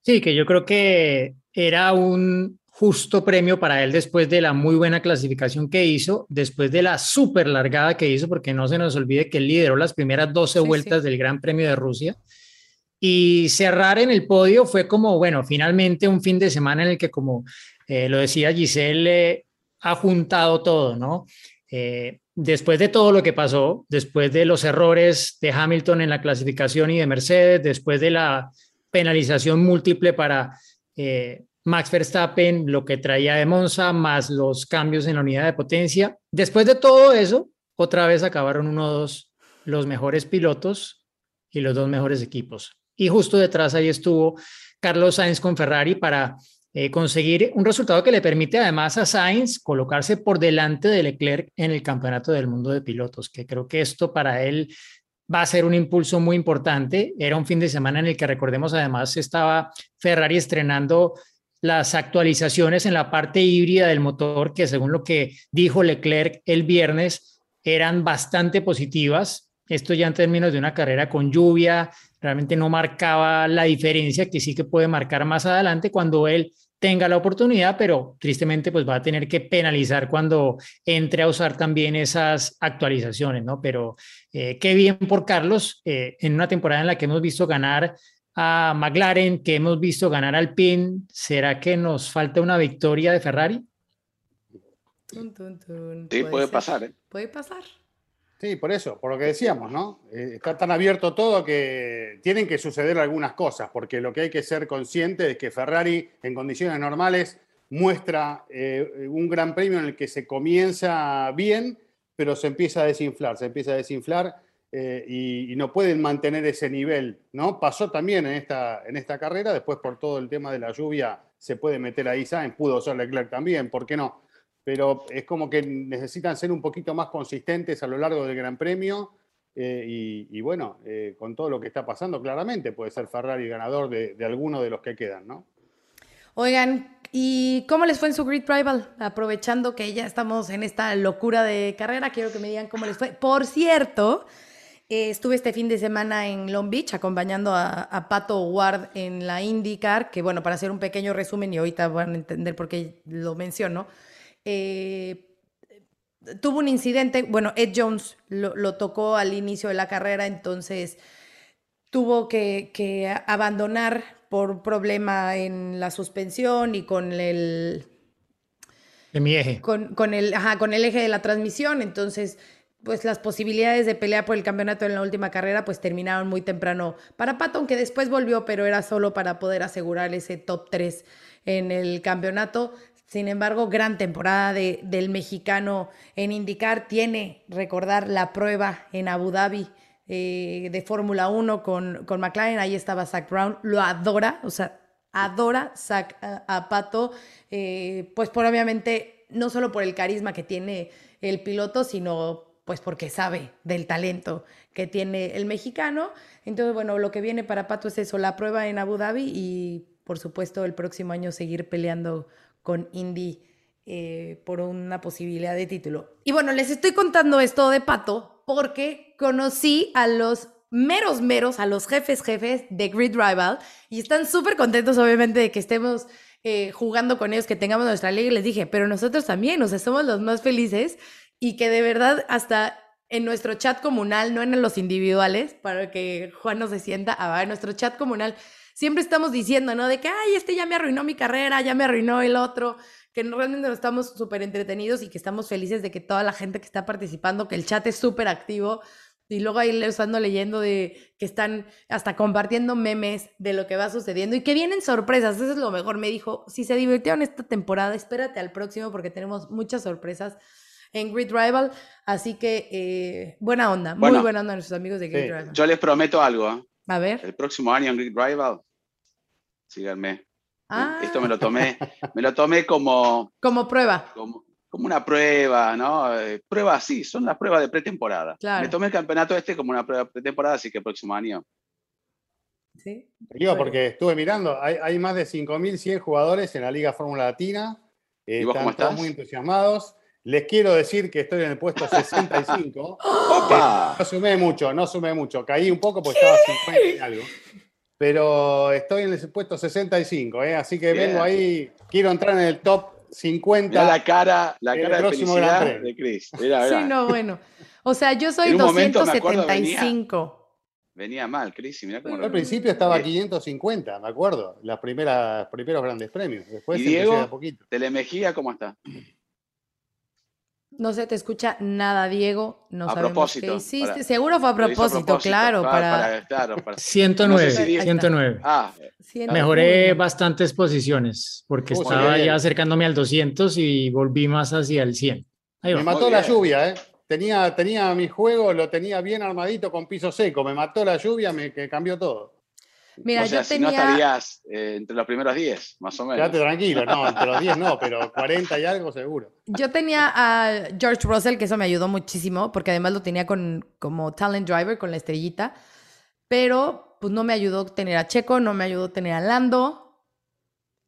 Sí, que yo creo que era un justo premio para él después de la muy buena clasificación que hizo, después de la súper largada que hizo, porque no se nos olvide que él lideró las primeras doce sí, vueltas sí. del Gran Premio de Rusia, y cerrar en el podio fue como, bueno, finalmente un fin de semana en el que, como eh, lo decía Giselle, eh, ha juntado todo, ¿no? Eh, después de todo lo que pasó, después de los errores de Hamilton en la clasificación y de Mercedes, después de la... penalización múltiple para eh, Max Verstappen, lo que traía de Monza, más los cambios en la unidad de potencia. Después de todo eso, otra vez acabaron uno dos los mejores pilotos y los dos mejores equipos. Y justo detrás ahí estuvo Carlos Sainz con Ferrari para eh, conseguir un resultado que le permite además a Sainz colocarse por delante de Leclerc en el campeonato del mundo de pilotos, que creo que esto para él... va a ser un impulso muy importante. Era un fin de semana en el que, recordemos, además estaba Ferrari estrenando las actualizaciones en la parte híbrida del motor, que según lo que dijo Leclerc el viernes, eran bastante positivas. Esto ya en términos de una carrera con lluvia, realmente no marcaba la diferencia que sí que puede marcar más adelante cuando él tenga la oportunidad, pero tristemente pues va a tener que penalizar cuando entre a usar también esas actualizaciones, ¿no? Pero eh, qué bien por Carlos, eh, en una temporada en la que hemos visto ganar a McLaren, que hemos visto ganar al Alpine, ¿será que nos falta una victoria de Ferrari? Tun, tun, tun. Sí, puede, puede pasar, ¿eh? Puede pasar. Sí, por eso, por lo que decíamos, ¿no? Eh, está tan abierto todo que tienen que suceder algunas cosas, porque lo que hay que ser consciente es que Ferrari en condiciones normales muestra eh, un gran premio en el que se comienza bien, pero se empieza a desinflar, se empieza a desinflar eh, y, y no pueden mantener ese nivel, ¿no? Pasó también en esta, en esta carrera, después por todo el tema de la lluvia se puede meter ahí Sainz, pudo ser Leclerc también, ¿por qué no? Pero es como que necesitan ser un poquito más consistentes a lo largo del Gran Premio eh, y, y bueno, eh, con todo lo que está pasando, claramente puede ser Ferrari ganador de, de alguno de los que quedan, ¿no? Oigan, ¿y cómo les fue en su Grid Rival? Aprovechando que ya estamos en esta locura de carrera, quiero que me digan cómo les fue. Por cierto, eh, estuve este fin de semana en Long Beach acompañando a, a Pato Ward en la IndyCar, que bueno, para hacer un pequeño resumen, y ahorita van a entender por qué lo menciono, Eh, tuvo un incidente, bueno, Ed Jones lo, lo tocó al inicio de la carrera, entonces tuvo que, que abandonar por problema en la suspensión y con el... De mi eje. Con, con, el, ajá, con el eje de la transmisión, entonces pues las posibilidades de pelear por el campeonato en la última carrera pues terminaron muy temprano para Pato, aunque después volvió, pero era solo para poder asegurar ese top tres en el campeonato. Sin embargo, gran temporada de, del mexicano en IndyCar. Tiene, recordar, la prueba en Abu Dhabi eh, de Fórmula uno con, con McLaren. Ahí estaba Zach Brown. Lo adora, o sea, adora Zach a, a Pato. Eh, pues por obviamente, no solo por el carisma que tiene el piloto, sino pues porque sabe del talento que tiene el mexicano. Entonces, bueno, lo que viene para Pato es eso, la prueba en Abu Dhabi y, por supuesto, el próximo año seguir peleando con Indy eh, por una posibilidad de título. Y bueno, les estoy contando esto de Pato porque conocí a los meros meros, a los jefes jefes de Grid Rival y están súper contentos obviamente de que estemos eh, jugando con ellos, que tengamos nuestra liga. Y les dije, pero nosotros también, o sea, somos los más felices y que de verdad hasta en nuestro chat comunal, no en los individuales, para que Juan no se sienta, ah, en nuestro chat comunal siempre estamos diciendo, ¿no? De que, ay, este ya me arruinó mi carrera, ya me arruinó el otro, que realmente estamos súper entretenidos y que estamos felices de que toda la gente que está participando, que el chat es súper activo, y luego ahí les ando leyendo de que están hasta compartiendo memes de lo que va sucediendo y que vienen sorpresas, eso es lo mejor. Me dijo, si se divirtieron esta temporada, espérate al próximo porque tenemos muchas sorpresas en Grid Rival, así que eh, buena onda, bueno, muy buena onda a nuestros amigos de Grid sí. Rival. Yo les prometo algo, ¿eh? A ver. El próximo año en Grid Rival, síganme. Ah. Esto me lo tomé, me lo tomé como... Como prueba. Como, como una prueba, ¿no? Pruebas, sí, son las pruebas de pretemporada. Claro. Me tomé el campeonato este como una prueba pretemporada, así que el próximo año. Sí. Digo, porque estuve mirando, hay, hay más de cinco mil cien jugadores en la Liga Fórmula Latina. Eh, ¿Y vos están cómo estás? Muy entusiasmados. Les quiero decir que estoy en el puesto sesenta y cinco. ¡Opa! No sumé mucho, no sumé mucho. Caí un poco porque ¿qué? Estaba cincuenta y algo. Pero estoy en el puesto sesenta y cinco, ¿eh? Así que bien, vengo ahí, quiero entrar en el top cincuenta. Mirá la cara, la cara de felicidad de Chris. Mirá, mirá. Sí, no, bueno. O sea, yo soy doscientos setenta y cinco. Venía, venía mal, Chris. Mirá cómo al principio estaba quinientos cincuenta, me acuerdo. Los primeros grandes premios. Después ¿y se Diego, a poquito. Telemejía, ¿cómo está? No se te escucha nada, Diego. No a sabemos qué hiciste. Para, Seguro fue a propósito, a propósito claro. Para, para, para, para. ciento nueve. No sé si ciento nueve. Ah, ciento nueve. Mejoré bastantes posiciones porque oh, estaba bien, ya acercándome al doscientos y volví más hacia el cien. Ahí va. Me mató la lluvia, ¿eh? Tenía, tenía mi juego, lo tenía bien armadito con piso seco. Me mató la lluvia, me que cambió todo. Mira, o sea, yo si tenía... no estarías eh, entre los primeros diez, más o menos. Quédate tranquilo, no, entre los diez no, pero cuarenta y algo seguro. Yo tenía a George Russell, que eso me ayudó muchísimo, porque además lo tenía con, como talent driver, con la estrellita, pero pues no me ayudó tener a Checo, no me ayudó tener a Lando,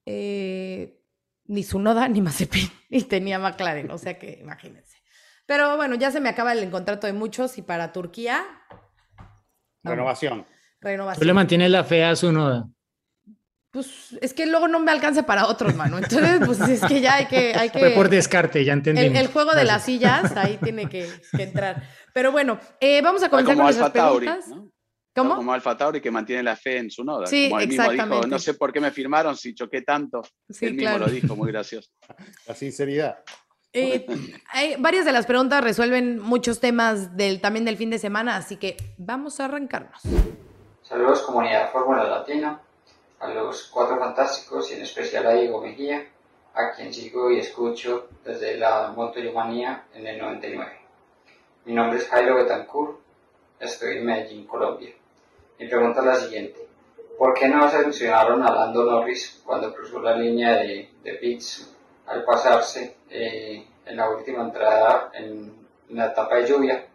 eh, ni Tsunoda, ni Mazepin, y tenía McLaren, o sea que imagínense. Pero bueno, ya se me acaba el contrato de muchos y para Turquía... Vamos. Renovación. Renovación. Tú le mantienes la fe a Tsunoda. Pues es que luego no me alcanza para otros, mano. Entonces, pues es que ya hay que... Hay que... Fue por descarte, ya entendí. El, el juego de las sillas, ahí tiene que, que entrar. Pero bueno, eh, vamos a comenzar como con esas preguntas. ¿No? ¿Cómo? Como Alfa Tauri que mantiene la fe en Tsunoda. Sí, como él mismo dijo, no sé por qué me firmaron si choqué tanto. Sí, él mismo claro. Lo dijo, muy gracioso. La sinceridad. Eh, hay, varias de las preguntas resuelven muchos temas del, también del fin de semana, así que vamos a arrancarnos. Saludos comunidad Fórmula Latina, a los cuatro fantásticos y en especial a Diego Mejía, a quien sigo y escucho desde la Montelumanía en el noventa y nueve. Mi nombre es Jairo Betancourt, estoy en Medellín, Colombia. Mi pregunta es la siguiente: ¿por qué no sancionaron a Lando Norris cuando cruzó la línea de, de pits al pasarse eh, en la última entrada en, en la etapa de lluvia?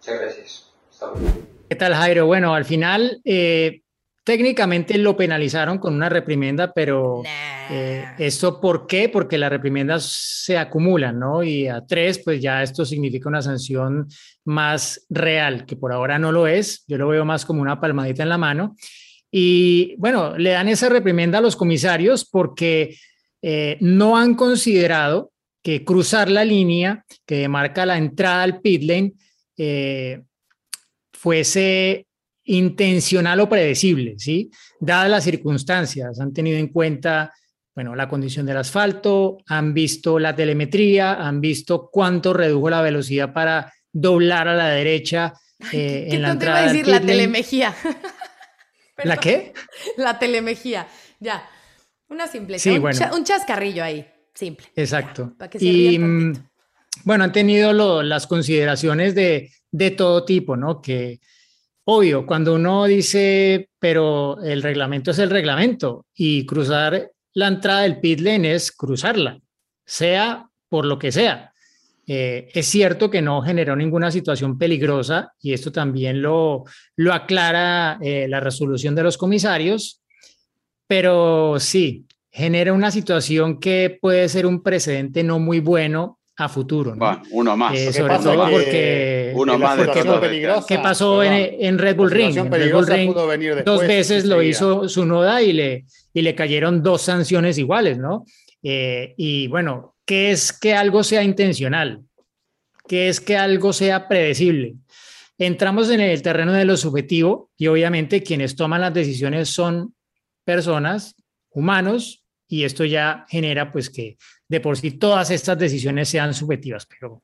Muchas gracias. Hasta luego. ¿Qué tal, Jairo? Bueno, al final eh, técnicamente lo penalizaron con una reprimenda, pero nah. eh, ¿esto por qué? Porque las reprimendas se acumulan, ¿no? Y a tres, pues ya esto significa una sanción más real, que por ahora no lo es. Yo lo veo más como una palmadita en la mano. Y bueno, le dan esa reprimenda a los comisarios porque eh, no han considerado que cruzar la línea que demarca la entrada al pit lane eh, fuese intencional o predecible, ¿sí? Dadas las circunstancias, han tenido en cuenta, bueno, la condición del asfalto, han visto la telemetría, han visto cuánto redujo la velocidad para doblar a la derecha eh, en la entrada al pit lane. ¿Qué te iba a decir? La telemejía. ¿La qué? La telemejía, ya. Una simple, sí, un, bueno. cha, un chascarrillo ahí, simple. Exacto. Ya, para que se y bueno, han tenido lo, las consideraciones de, de todo tipo, ¿no? Que obvio, cuando uno dice, pero el reglamento es el reglamento y cruzar la entrada del pit lane es cruzarla, sea por lo que sea. Eh, es cierto que no generó ninguna situación peligrosa y esto también lo, lo aclara eh, la resolución de los comisarios, pero sí, genera una situación que puede ser un precedente no muy bueno a futuro, ¿no? Va, uno más. Eh, sobre todo porque... Uno más de todo. ¿Qué pasó en, en Red Bull Ring? En Red Bull Ring después, dos veces lo hizo Tsunoda y le, y le cayeron dos sanciones iguales, ¿no? Eh, y bueno... que es que algo sea intencional, que es que algo sea predecible. Entramos en el terreno de lo subjetivo y obviamente quienes toman las decisiones son personas, humanos, y esto ya genera pues que de por sí todas estas decisiones sean subjetivas, pero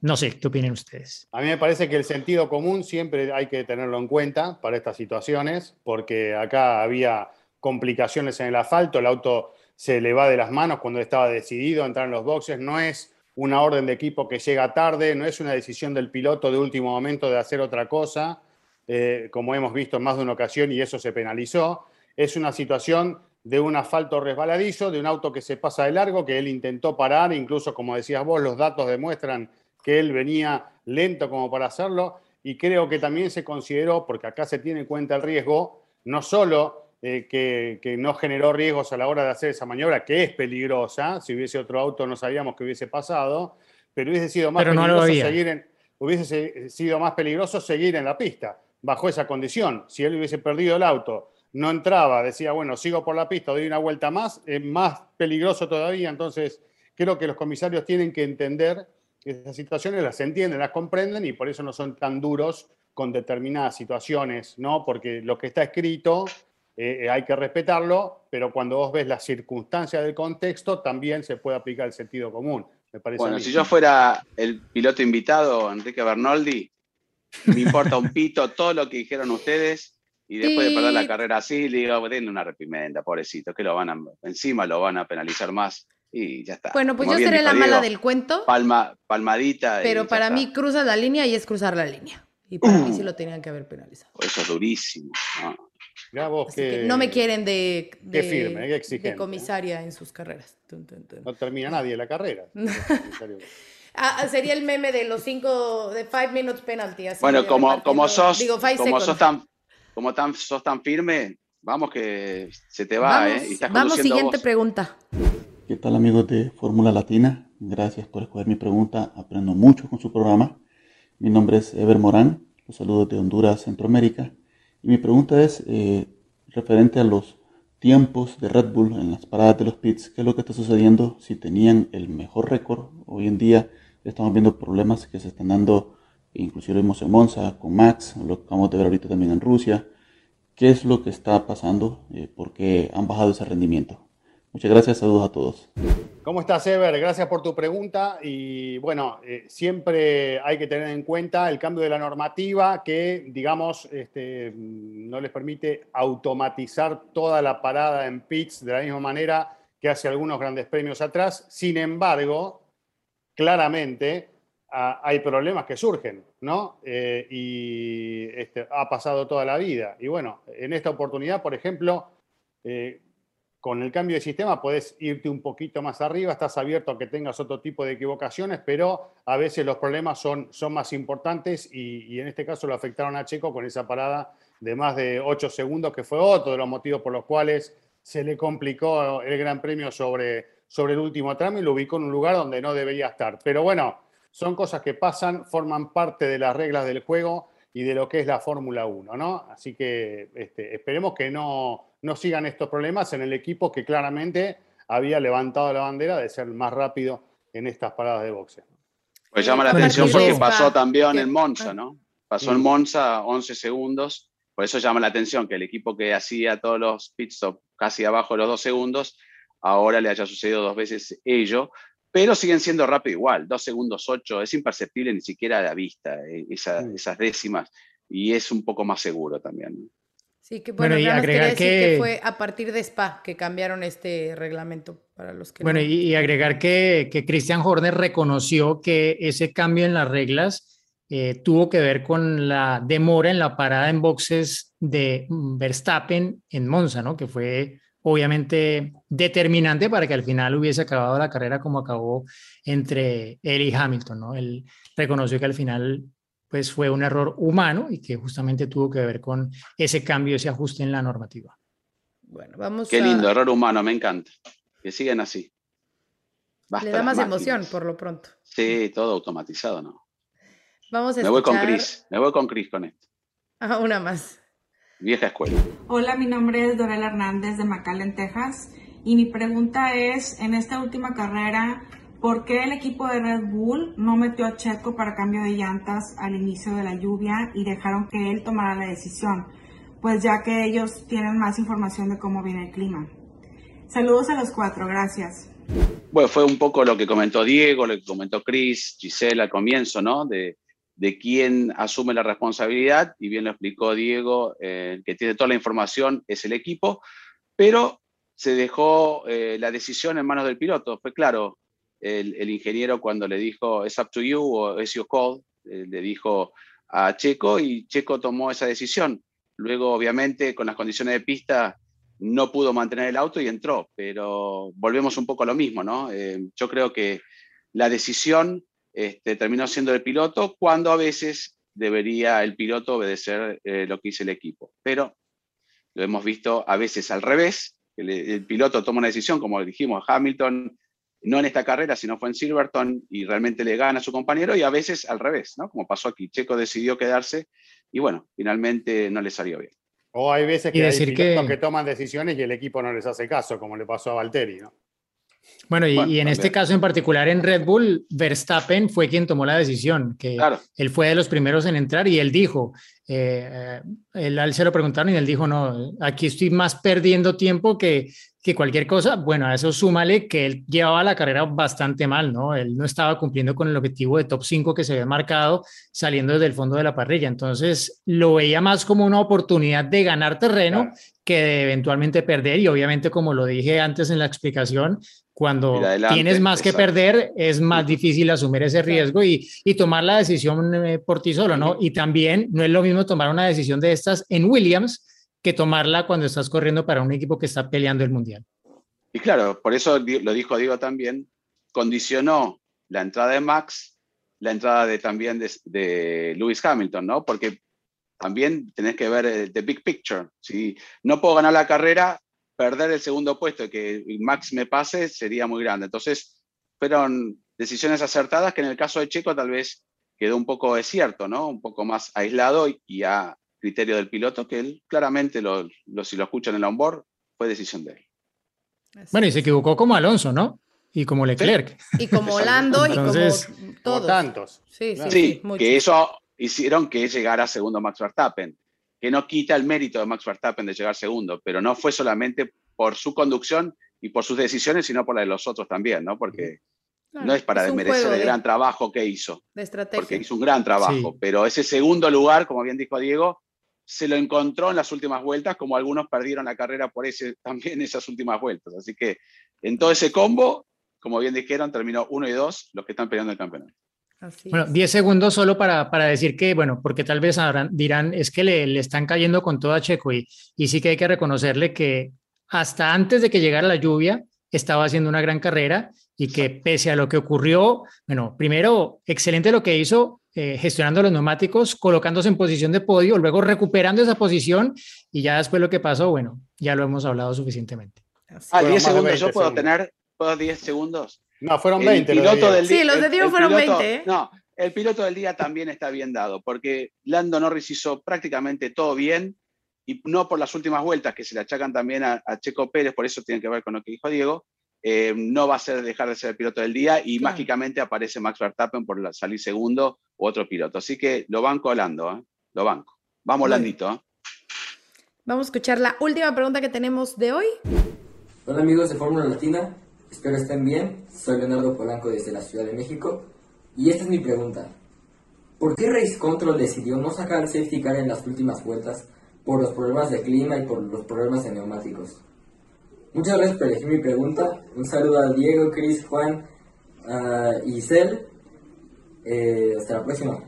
no sé, ¿qué opinan ustedes? A mí me parece que el sentido común siempre hay que tenerlo en cuenta para estas situaciones, porque acá había complicaciones en el asfalto, el auto se le va de las manos cuando estaba decidido a entrar en los boxes, no es una orden de equipo que llega tarde, no es una decisión del piloto de último momento de hacer otra cosa, eh, como hemos visto en más de una ocasión y eso se penalizó, es una situación de un asfalto resbaladizo, de un auto que se pasa de largo, que él intentó parar, incluso como decías vos, los datos demuestran que él venía lento como para hacerlo y creo que también se consideró, porque acá se tiene en cuenta el riesgo, no solo... Eh, que, que no generó riesgos a la hora de hacer esa maniobra, que es peligrosa. Si hubiese otro auto no sabíamos qué hubiese pasado, pero hubiese sido más, pero peligroso, no seguir en, hubiese sido más peligroso seguir en la pista, bajo esa condición. Si él hubiese perdido el auto, no entraba, decía, bueno, sigo por la pista, doy una vuelta más, es más peligroso todavía. Entonces, creo que los comisarios tienen que entender esas situaciones, las entienden, las comprenden, y por eso no son tan duros con determinadas situaciones, ¿no? Porque lo que está escrito... Eh, eh, hay que respetarlo, pero cuando vos ves las circunstancias del contexto, también se puede aplicar el sentido común, me parece. Bueno, a mí, si yo fuera el piloto invitado, Enrique Bernoldi, me importa un pito todo lo que dijeron ustedes, y después de perder la carrera así, le digo, denle una reprimenda, pobrecito, que lo van a, encima lo van a penalizar más, y ya está. Bueno, pues como yo seré la Diego, mala del cuento. Palma, palmadita. Pero para mí está. Cruza la línea y es cruzar la línea. Y para uh, mí sí lo tenían que haber penalizado. Eso es durísimo, ¿no? Vos que, que no me quieren de, de, que firme, que exigente, de comisaria, ¿eh? En sus carreras. Tun, tun, tun. No termina nadie la carrera. Ah, sería el meme de los cinco, de five minutes penalty. Así bueno, como, como, sos, digo, como, sos tan, como tan, sos tan firme, vamos que se te va. Vamos, eh, y estás vamos siguiente vos. Pregunta. ¿Qué tal, amigos de Fórmula Latina? Gracias por escoger mi pregunta. Aprendo mucho con su programa. Mi nombre es Ever Morán. Los saludos de Honduras, Centroamérica. Y mi pregunta es eh, referente a los tiempos de Red Bull en las paradas de los pits. ¿Qué es lo que está sucediendo? Si tenían el mejor récord, hoy en día estamos viendo problemas que se están dando, inclusive en Monza, con Max, lo acabamos de ver ahorita también en Rusia. ¿Qué es lo que está pasando? Eh, ¿Por qué han bajado ese rendimiento? Muchas gracias, saludos a todos. ¿Cómo estás, Ever? Gracias por tu pregunta. Y bueno, eh, siempre hay que tener en cuenta el cambio de la normativa que, digamos, este, no les permite automatizar toda la parada en pits de la misma manera que hace algunos grandes premios atrás. Sin embargo, claramente a, hay problemas que surgen, ¿no? Eh, y este, ha pasado toda la vida. Y bueno, en esta oportunidad, por ejemplo, eh, con el cambio de sistema podés irte un poquito más arriba, estás abierto a que tengas otro tipo de equivocaciones, pero a veces los problemas son, son más importantes y, y en este caso lo afectaron a Checo con esa parada de más de ocho segundos, que fue otro de los motivos por los cuales se le complicó el Gran Premio sobre, sobre el último tramo y lo ubicó en un lugar donde no debería estar. Pero bueno, son cosas que pasan, forman parte de las reglas del juego y de lo que es la Fórmula uno, ¿no? Así que este, esperemos que no... no sigan estos problemas en el equipo que claramente había levantado la bandera de ser más rápido en estas paradas de boxe. Pues llama la atención porque pasó también en Monza, ¿no? Pasó en Monza once segundos, por eso llama la atención que el equipo que hacía todos los pit stops casi abajo de los dos segundos, ahora le haya sucedido dos veces ello, pero siguen siendo rápido igual, dos segundos ocho, es imperceptible ni siquiera a la vista esa, esas décimas, y es un poco más seguro también, ¿no? Sí, que bueno, bueno y agregar que... que fue a partir de Spa que cambiaron este reglamento para los que... Bueno, no... y, y agregar que, que Christian Horner reconoció que ese cambio en las reglas eh, tuvo que ver con la demora en la parada en boxes de Verstappen en Monza, ¿no? Que fue obviamente determinante para que al final hubiese acabado la carrera como acabó entre él y Hamilton, ¿no? Él reconoció que al final... pues fue un error humano y que justamente tuvo que ver con ese cambio, ese ajuste en la normativa. Bueno, vamos Qué a... lindo, error humano, me encanta. Que sigan así. Basta Le da más máquinas. Emoción, por lo pronto. Sí, todo automatizado, ¿no? Vamos a me escuchar... voy con Cris, me voy con Cris con esto. Ah, una más. Vieja escuela. Hola, mi nombre es Dorela Hernández de McAllen, Texas, y mi pregunta es, en esta última carrera... ¿por qué el equipo de Red Bull no metió a Checo para cambio de llantas al inicio de la lluvia y dejaron que él tomara la decisión? Pues ya que ellos tienen más información de cómo viene el clima. Saludos a los cuatro, gracias. Bueno, fue un poco lo que comentó Diego, lo que comentó Cris, Gisela al comienzo, ¿no? De, de quién asume la responsabilidad, y bien lo explicó Diego, eh, el que tiene toda la información es el equipo, pero se dejó eh, la decisión en manos del piloto, fue claro. El, el ingeniero cuando le dijo "it's up to you" o "it's your call", eh, le dijo a Checo y Checo tomó esa decisión. Luego, obviamente, con las condiciones de pista no pudo mantener el auto y entró, pero volvemos un poco a lo mismo, ¿no? Eh, yo creo que la decisión este, terminó siendo del piloto cuando a veces debería el piloto obedecer eh, lo que dice el equipo. Pero lo hemos visto a veces al revés, el, el piloto toma una decisión, como dijimos, Hamilton, no en esta carrera, sino fue en Silverstone, y realmente le gana a su compañero, y a veces al revés, ¿no? Como pasó aquí, Checo decidió quedarse, y bueno, finalmente no le salió bien. O hay veces que hay pilotos que... que toman decisiones y el equipo no les hace caso, como le pasó a Valtteri, ¿no? Bueno, y, bueno, y en también. Este caso en particular en Red Bull, Verstappen fue quien tomó la decisión, que claro. Él fue de los primeros en entrar y él dijo, eh, él, él se lo preguntaron y él dijo, no, aquí estoy más perdiendo tiempo que, que cualquier cosa. Bueno, a eso súmale que él llevaba la carrera bastante mal, ¿no? Él no estaba cumpliendo con el objetivo de top cinco que se había marcado saliendo desde el fondo de la parrilla, entonces lo veía más como una oportunidad de ganar terreno claro. que de eventualmente perder, y obviamente, como lo dije antes en la explicación, cuando adelante, tienes más exacto. que perder, es más difícil asumir ese riesgo y, y tomar la decisión eh, por ti solo, ¿no? Y también no es lo mismo tomar una decisión de estas en Williams que tomarla cuando estás corriendo para un equipo que está peleando el Mundial. Y claro, por eso lo dijo Diego también, condicionó la entrada de Max, la entrada de, también de, de Lewis Hamilton, ¿no? Porque también tenés que ver el, the big picture. Si no puedo ganar la carrera, perder el segundo puesto y que Max me pase sería muy grande. Entonces, fueron decisiones acertadas que en el caso de Checo tal vez quedó un poco desierto, ¿no? Un poco más aislado y a criterio del piloto, que él claramente, lo, lo, si lo escuchan en el onboard, fue decisión de él. Bueno, y se equivocó como Alonso, ¿no? Y como Leclerc. Sí. Y como Lando entonces, y como todos. Como tantos. Sí, sí, sí, sí que mucho. Eso hicieron que llegara segundo Max Verstappen, que no quita el mérito de Max Verstappen de llegar segundo, pero no fue solamente por su conducción y por sus decisiones, sino por la de los otros también, ¿no? Porque claro, no es para es desmerecer juego, el gran trabajo que hizo, de estrategia, porque hizo un gran trabajo, sí, pero ese segundo lugar, como bien dijo Diego, se lo encontró en las últimas vueltas, como algunos perdieron la carrera por ese, también esas últimas vueltas. Así que en todo ese combo, como bien dijeron, terminó uno y dos los que están peleando el campeonato. Así bueno, diez segundos solo para, para decir que, bueno, porque tal vez habrán, dirán, es que le, le están cayendo con todo a Checo, y, y sí que hay que reconocerle que hasta antes de que llegara la lluvia estaba haciendo una gran carrera, y que pese a lo que ocurrió, bueno, primero, excelente lo que hizo, eh, gestionando los neumáticos, colocándose en posición de podio, luego recuperando esa posición, y ya después lo que pasó, bueno, ya lo hemos hablado suficientemente. Así. Ah, diez segundos, veinte, yo puedo seguro. tener, puedo diez segundos. No, fueron veinte. El piloto del día, sí, los de Diego fueron piloto, veinte. ¿eh? No, el piloto del día también está bien dado, porque Lando Norris hizo prácticamente todo bien, y no por las últimas vueltas, que se le achacan también a, a Checo Pérez, por eso tiene que ver con lo que dijo Diego, eh, no va a ser dejar de ser el piloto del día, y claro, mágicamente aparece Max Verstappen por la, salir segundo u otro piloto. Así que lo banco Lando, ¿eh? Lo banco. Vamos, bueno. Landito. ¿eh? Vamos a escuchar la última pregunta que tenemos de hoy. Hola amigos de Fórmula Latina, espero estén bien, soy Leonardo Polanco desde la Ciudad de México, y esta es mi pregunta. ¿Por qué Race Control decidió no sacar el safety car en las últimas vueltas por los problemas de clima y por los problemas de neumáticos? Muchas gracias por elegir mi pregunta, un saludo a Diego, Cris, Juan uh, y Cel, eh, hasta la próxima.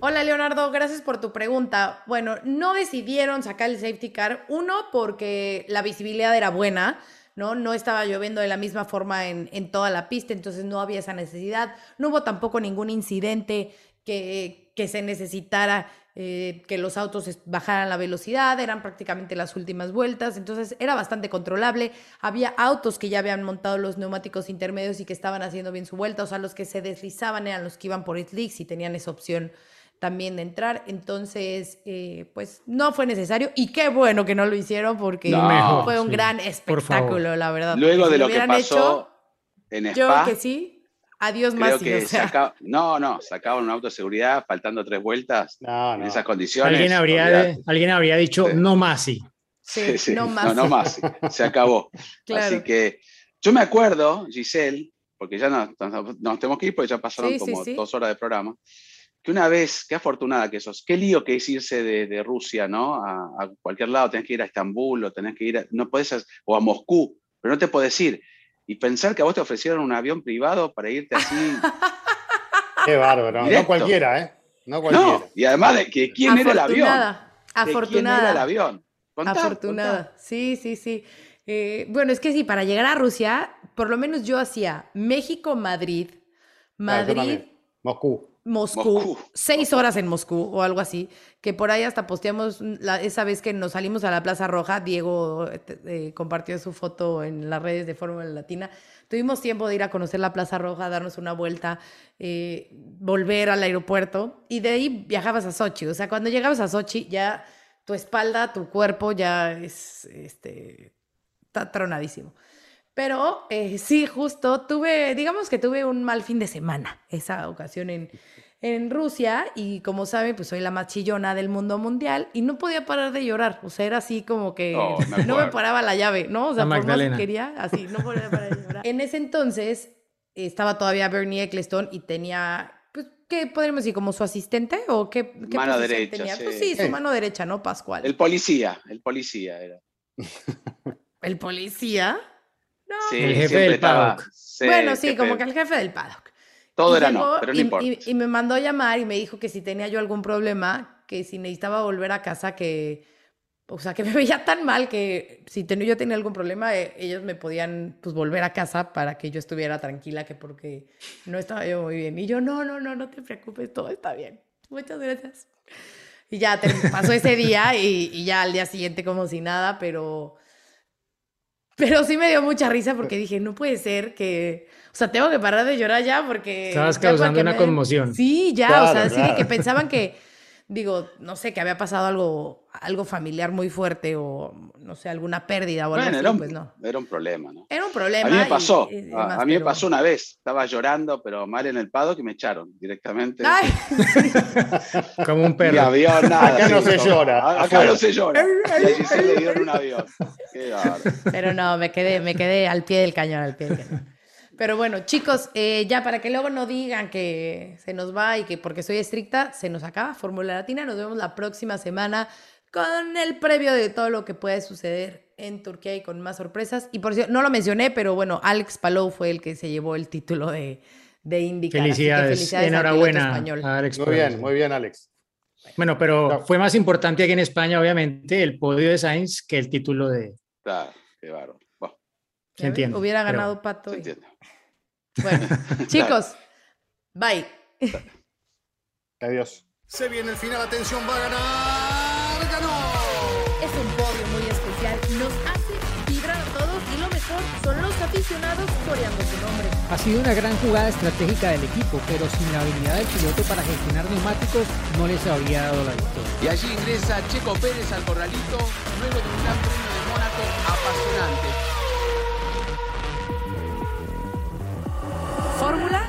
Hola Leonardo, gracias por tu pregunta. Bueno, no decidieron sacar el safety car, uno porque la visibilidad era buena, ¿no? No estaba lloviendo de la misma forma en, en toda la pista, entonces no había esa necesidad. No hubo tampoco ningún incidente que, que se necesitara eh, que los autos bajaran la velocidad, eran prácticamente las últimas vueltas, entonces era bastante controlable. Había autos que ya habían montado los neumáticos intermedios y que estaban haciendo bien su vuelta, o sea, los que se deslizaban eran los que iban por slicks y tenían esa opción también de entrar, entonces eh, pues no fue necesario, y qué bueno que no lo hicieron, porque no, fue un sí, gran espectáculo, la verdad. Luego si de lo que pasó hecho, en Spa, yo que sí, adiós más, o sea. no, no, sacaban un auto de seguridad faltando tres vueltas, no, no. en esas condiciones alguien habría, de, alguien habría dicho sí. no más sí, sí, sí, sí. no más, no, no más se acabó, claro. Así que yo me acuerdo, Giselle, porque ya nos, nos tenemos que ir porque ya pasaron sí, como sí, sí. dos horas de programa, que una vez, qué afortunada que sos, qué lío que es irse de, de Rusia, ¿no? A, a cualquier lado, tenés que ir a Estambul, o tenés que ir a, no podés a, o a Moscú, pero no te podés ir. Y pensar que a vos te ofrecieron un avión privado para irte así. Qué bárbaro, directo. No cualquiera, ¿eh? No cualquiera. No, y además, de que, ¿quién afortunada, era el avión? Afortunada. ¿Quién era el avión? Contá, afortunada, contá. sí, sí, sí. Eh, bueno, es que sí, para llegar a Rusia, por lo menos yo hacía México-Madrid, Madrid, Madrid ah, Moscú. Moscú, Moscú, seis horas en Moscú o algo así, que por ahí hasta posteamos la, esa vez que nos salimos a la Plaza Roja, Diego eh, compartió su foto en las redes de Fórmula Latina, tuvimos tiempo de ir a conocer la Plaza Roja, darnos una vuelta, eh, volver al aeropuerto, y de ahí viajabas a Sochi, o sea, cuando llegabas a Sochi ya tu espalda, tu cuerpo ya es, este, está tronadísimo. Pero eh, sí, justo tuve, digamos que tuve un mal fin de semana esa ocasión en, en Rusia, y como saben, pues soy la más chillona del mundo mundial y no podía parar de llorar, o sea, era así como que oh, me no me paraba la llave, ¿no? O sea, la por Magdalena. Más que quería, así, no podía parar de llorar. En ese entonces estaba todavía Bernie Ecclestone y tenía, pues, ¿qué podríamos decir? ¿Como su asistente? ¿O qué, qué mano derecha, tenía? Sí. Pues sí, su eh. mano derecha, ¿no? Pascual. El policía, el policía era. ¿El policía? No, sí, el jefe del estaba, paddock. Sí, bueno, sí, jefe. Como que el jefe del paddock. Todo y era llegó, no, pero no y, importa. Y, y me mandó a llamar y me dijo que si tenía yo algún problema, que si necesitaba volver a casa, que... O sea, que me veía tan mal que si ten, yo tenía algún problema, eh, ellos me podían pues volver a casa para que yo estuviera tranquila, que porque no estaba yo muy bien. Y yo, no, no, no, no te preocupes, todo está bien. Muchas gracias. Y ya te, pasó ese día y, y ya al día siguiente como si nada, pero... Pero sí me dio mucha risa porque dije, no puede ser que... O sea, tengo que parar de llorar ya porque... Estabas causando una me... conmoción. Sí, ya, claro, o sea, claro. Así de que pensaban que... Digo, no sé, que había pasado algo, algo familiar muy fuerte o, no sé, alguna pérdida o algo bueno, así, un, pues no. Era un problema, ¿no? Era un problema. A mí me pasó, y, y demás, a, a mí pero... me pasó una vez. Estaba llorando, pero mal en el paddock, que me echaron directamente. Ay, sí. Como un perro. Y avión, nada, acá no se como, llora. Acá no se llora. Y se le dio en un avión. Qué pero no, me quedé, me quedé al pie del cañón, al pie del cañón. Pero bueno, chicos, eh, ya para que luego no digan que se nos va y que porque soy estricta, se nos acaba Fórmula Latina. Nos vemos la próxima semana con el previo de todo lo que puede suceder en Turquía y con más sorpresas. Y por cierto, no lo mencioné, pero bueno, Alex Palou fue el que se llevó el título de, de IndyCar. Felicidades, felicidades, enhorabuena a Alex. Muy bien, muy bien, Alex. Bueno, pero no. Fue más importante aquí en España, obviamente, el podio de Sainz que el título de... Claro, qué bárbaro. Se entiende, hubiera ganado Pato. Y... Bueno, chicos, bye. Adiós. Se viene el final, atención, va a ganar. ¡Ganó! Es un podio muy especial, nos hace vibrar a todos y lo mejor son los aficionados coreando su nombre. Ha sido una gran jugada estratégica del equipo, pero sin la habilidad del piloto para gestionar neumáticos no les habría dado la victoria. Y allí ingresa Checo Pérez al corralito, luego de un gran premio de Mónaco apasionante. Fórmula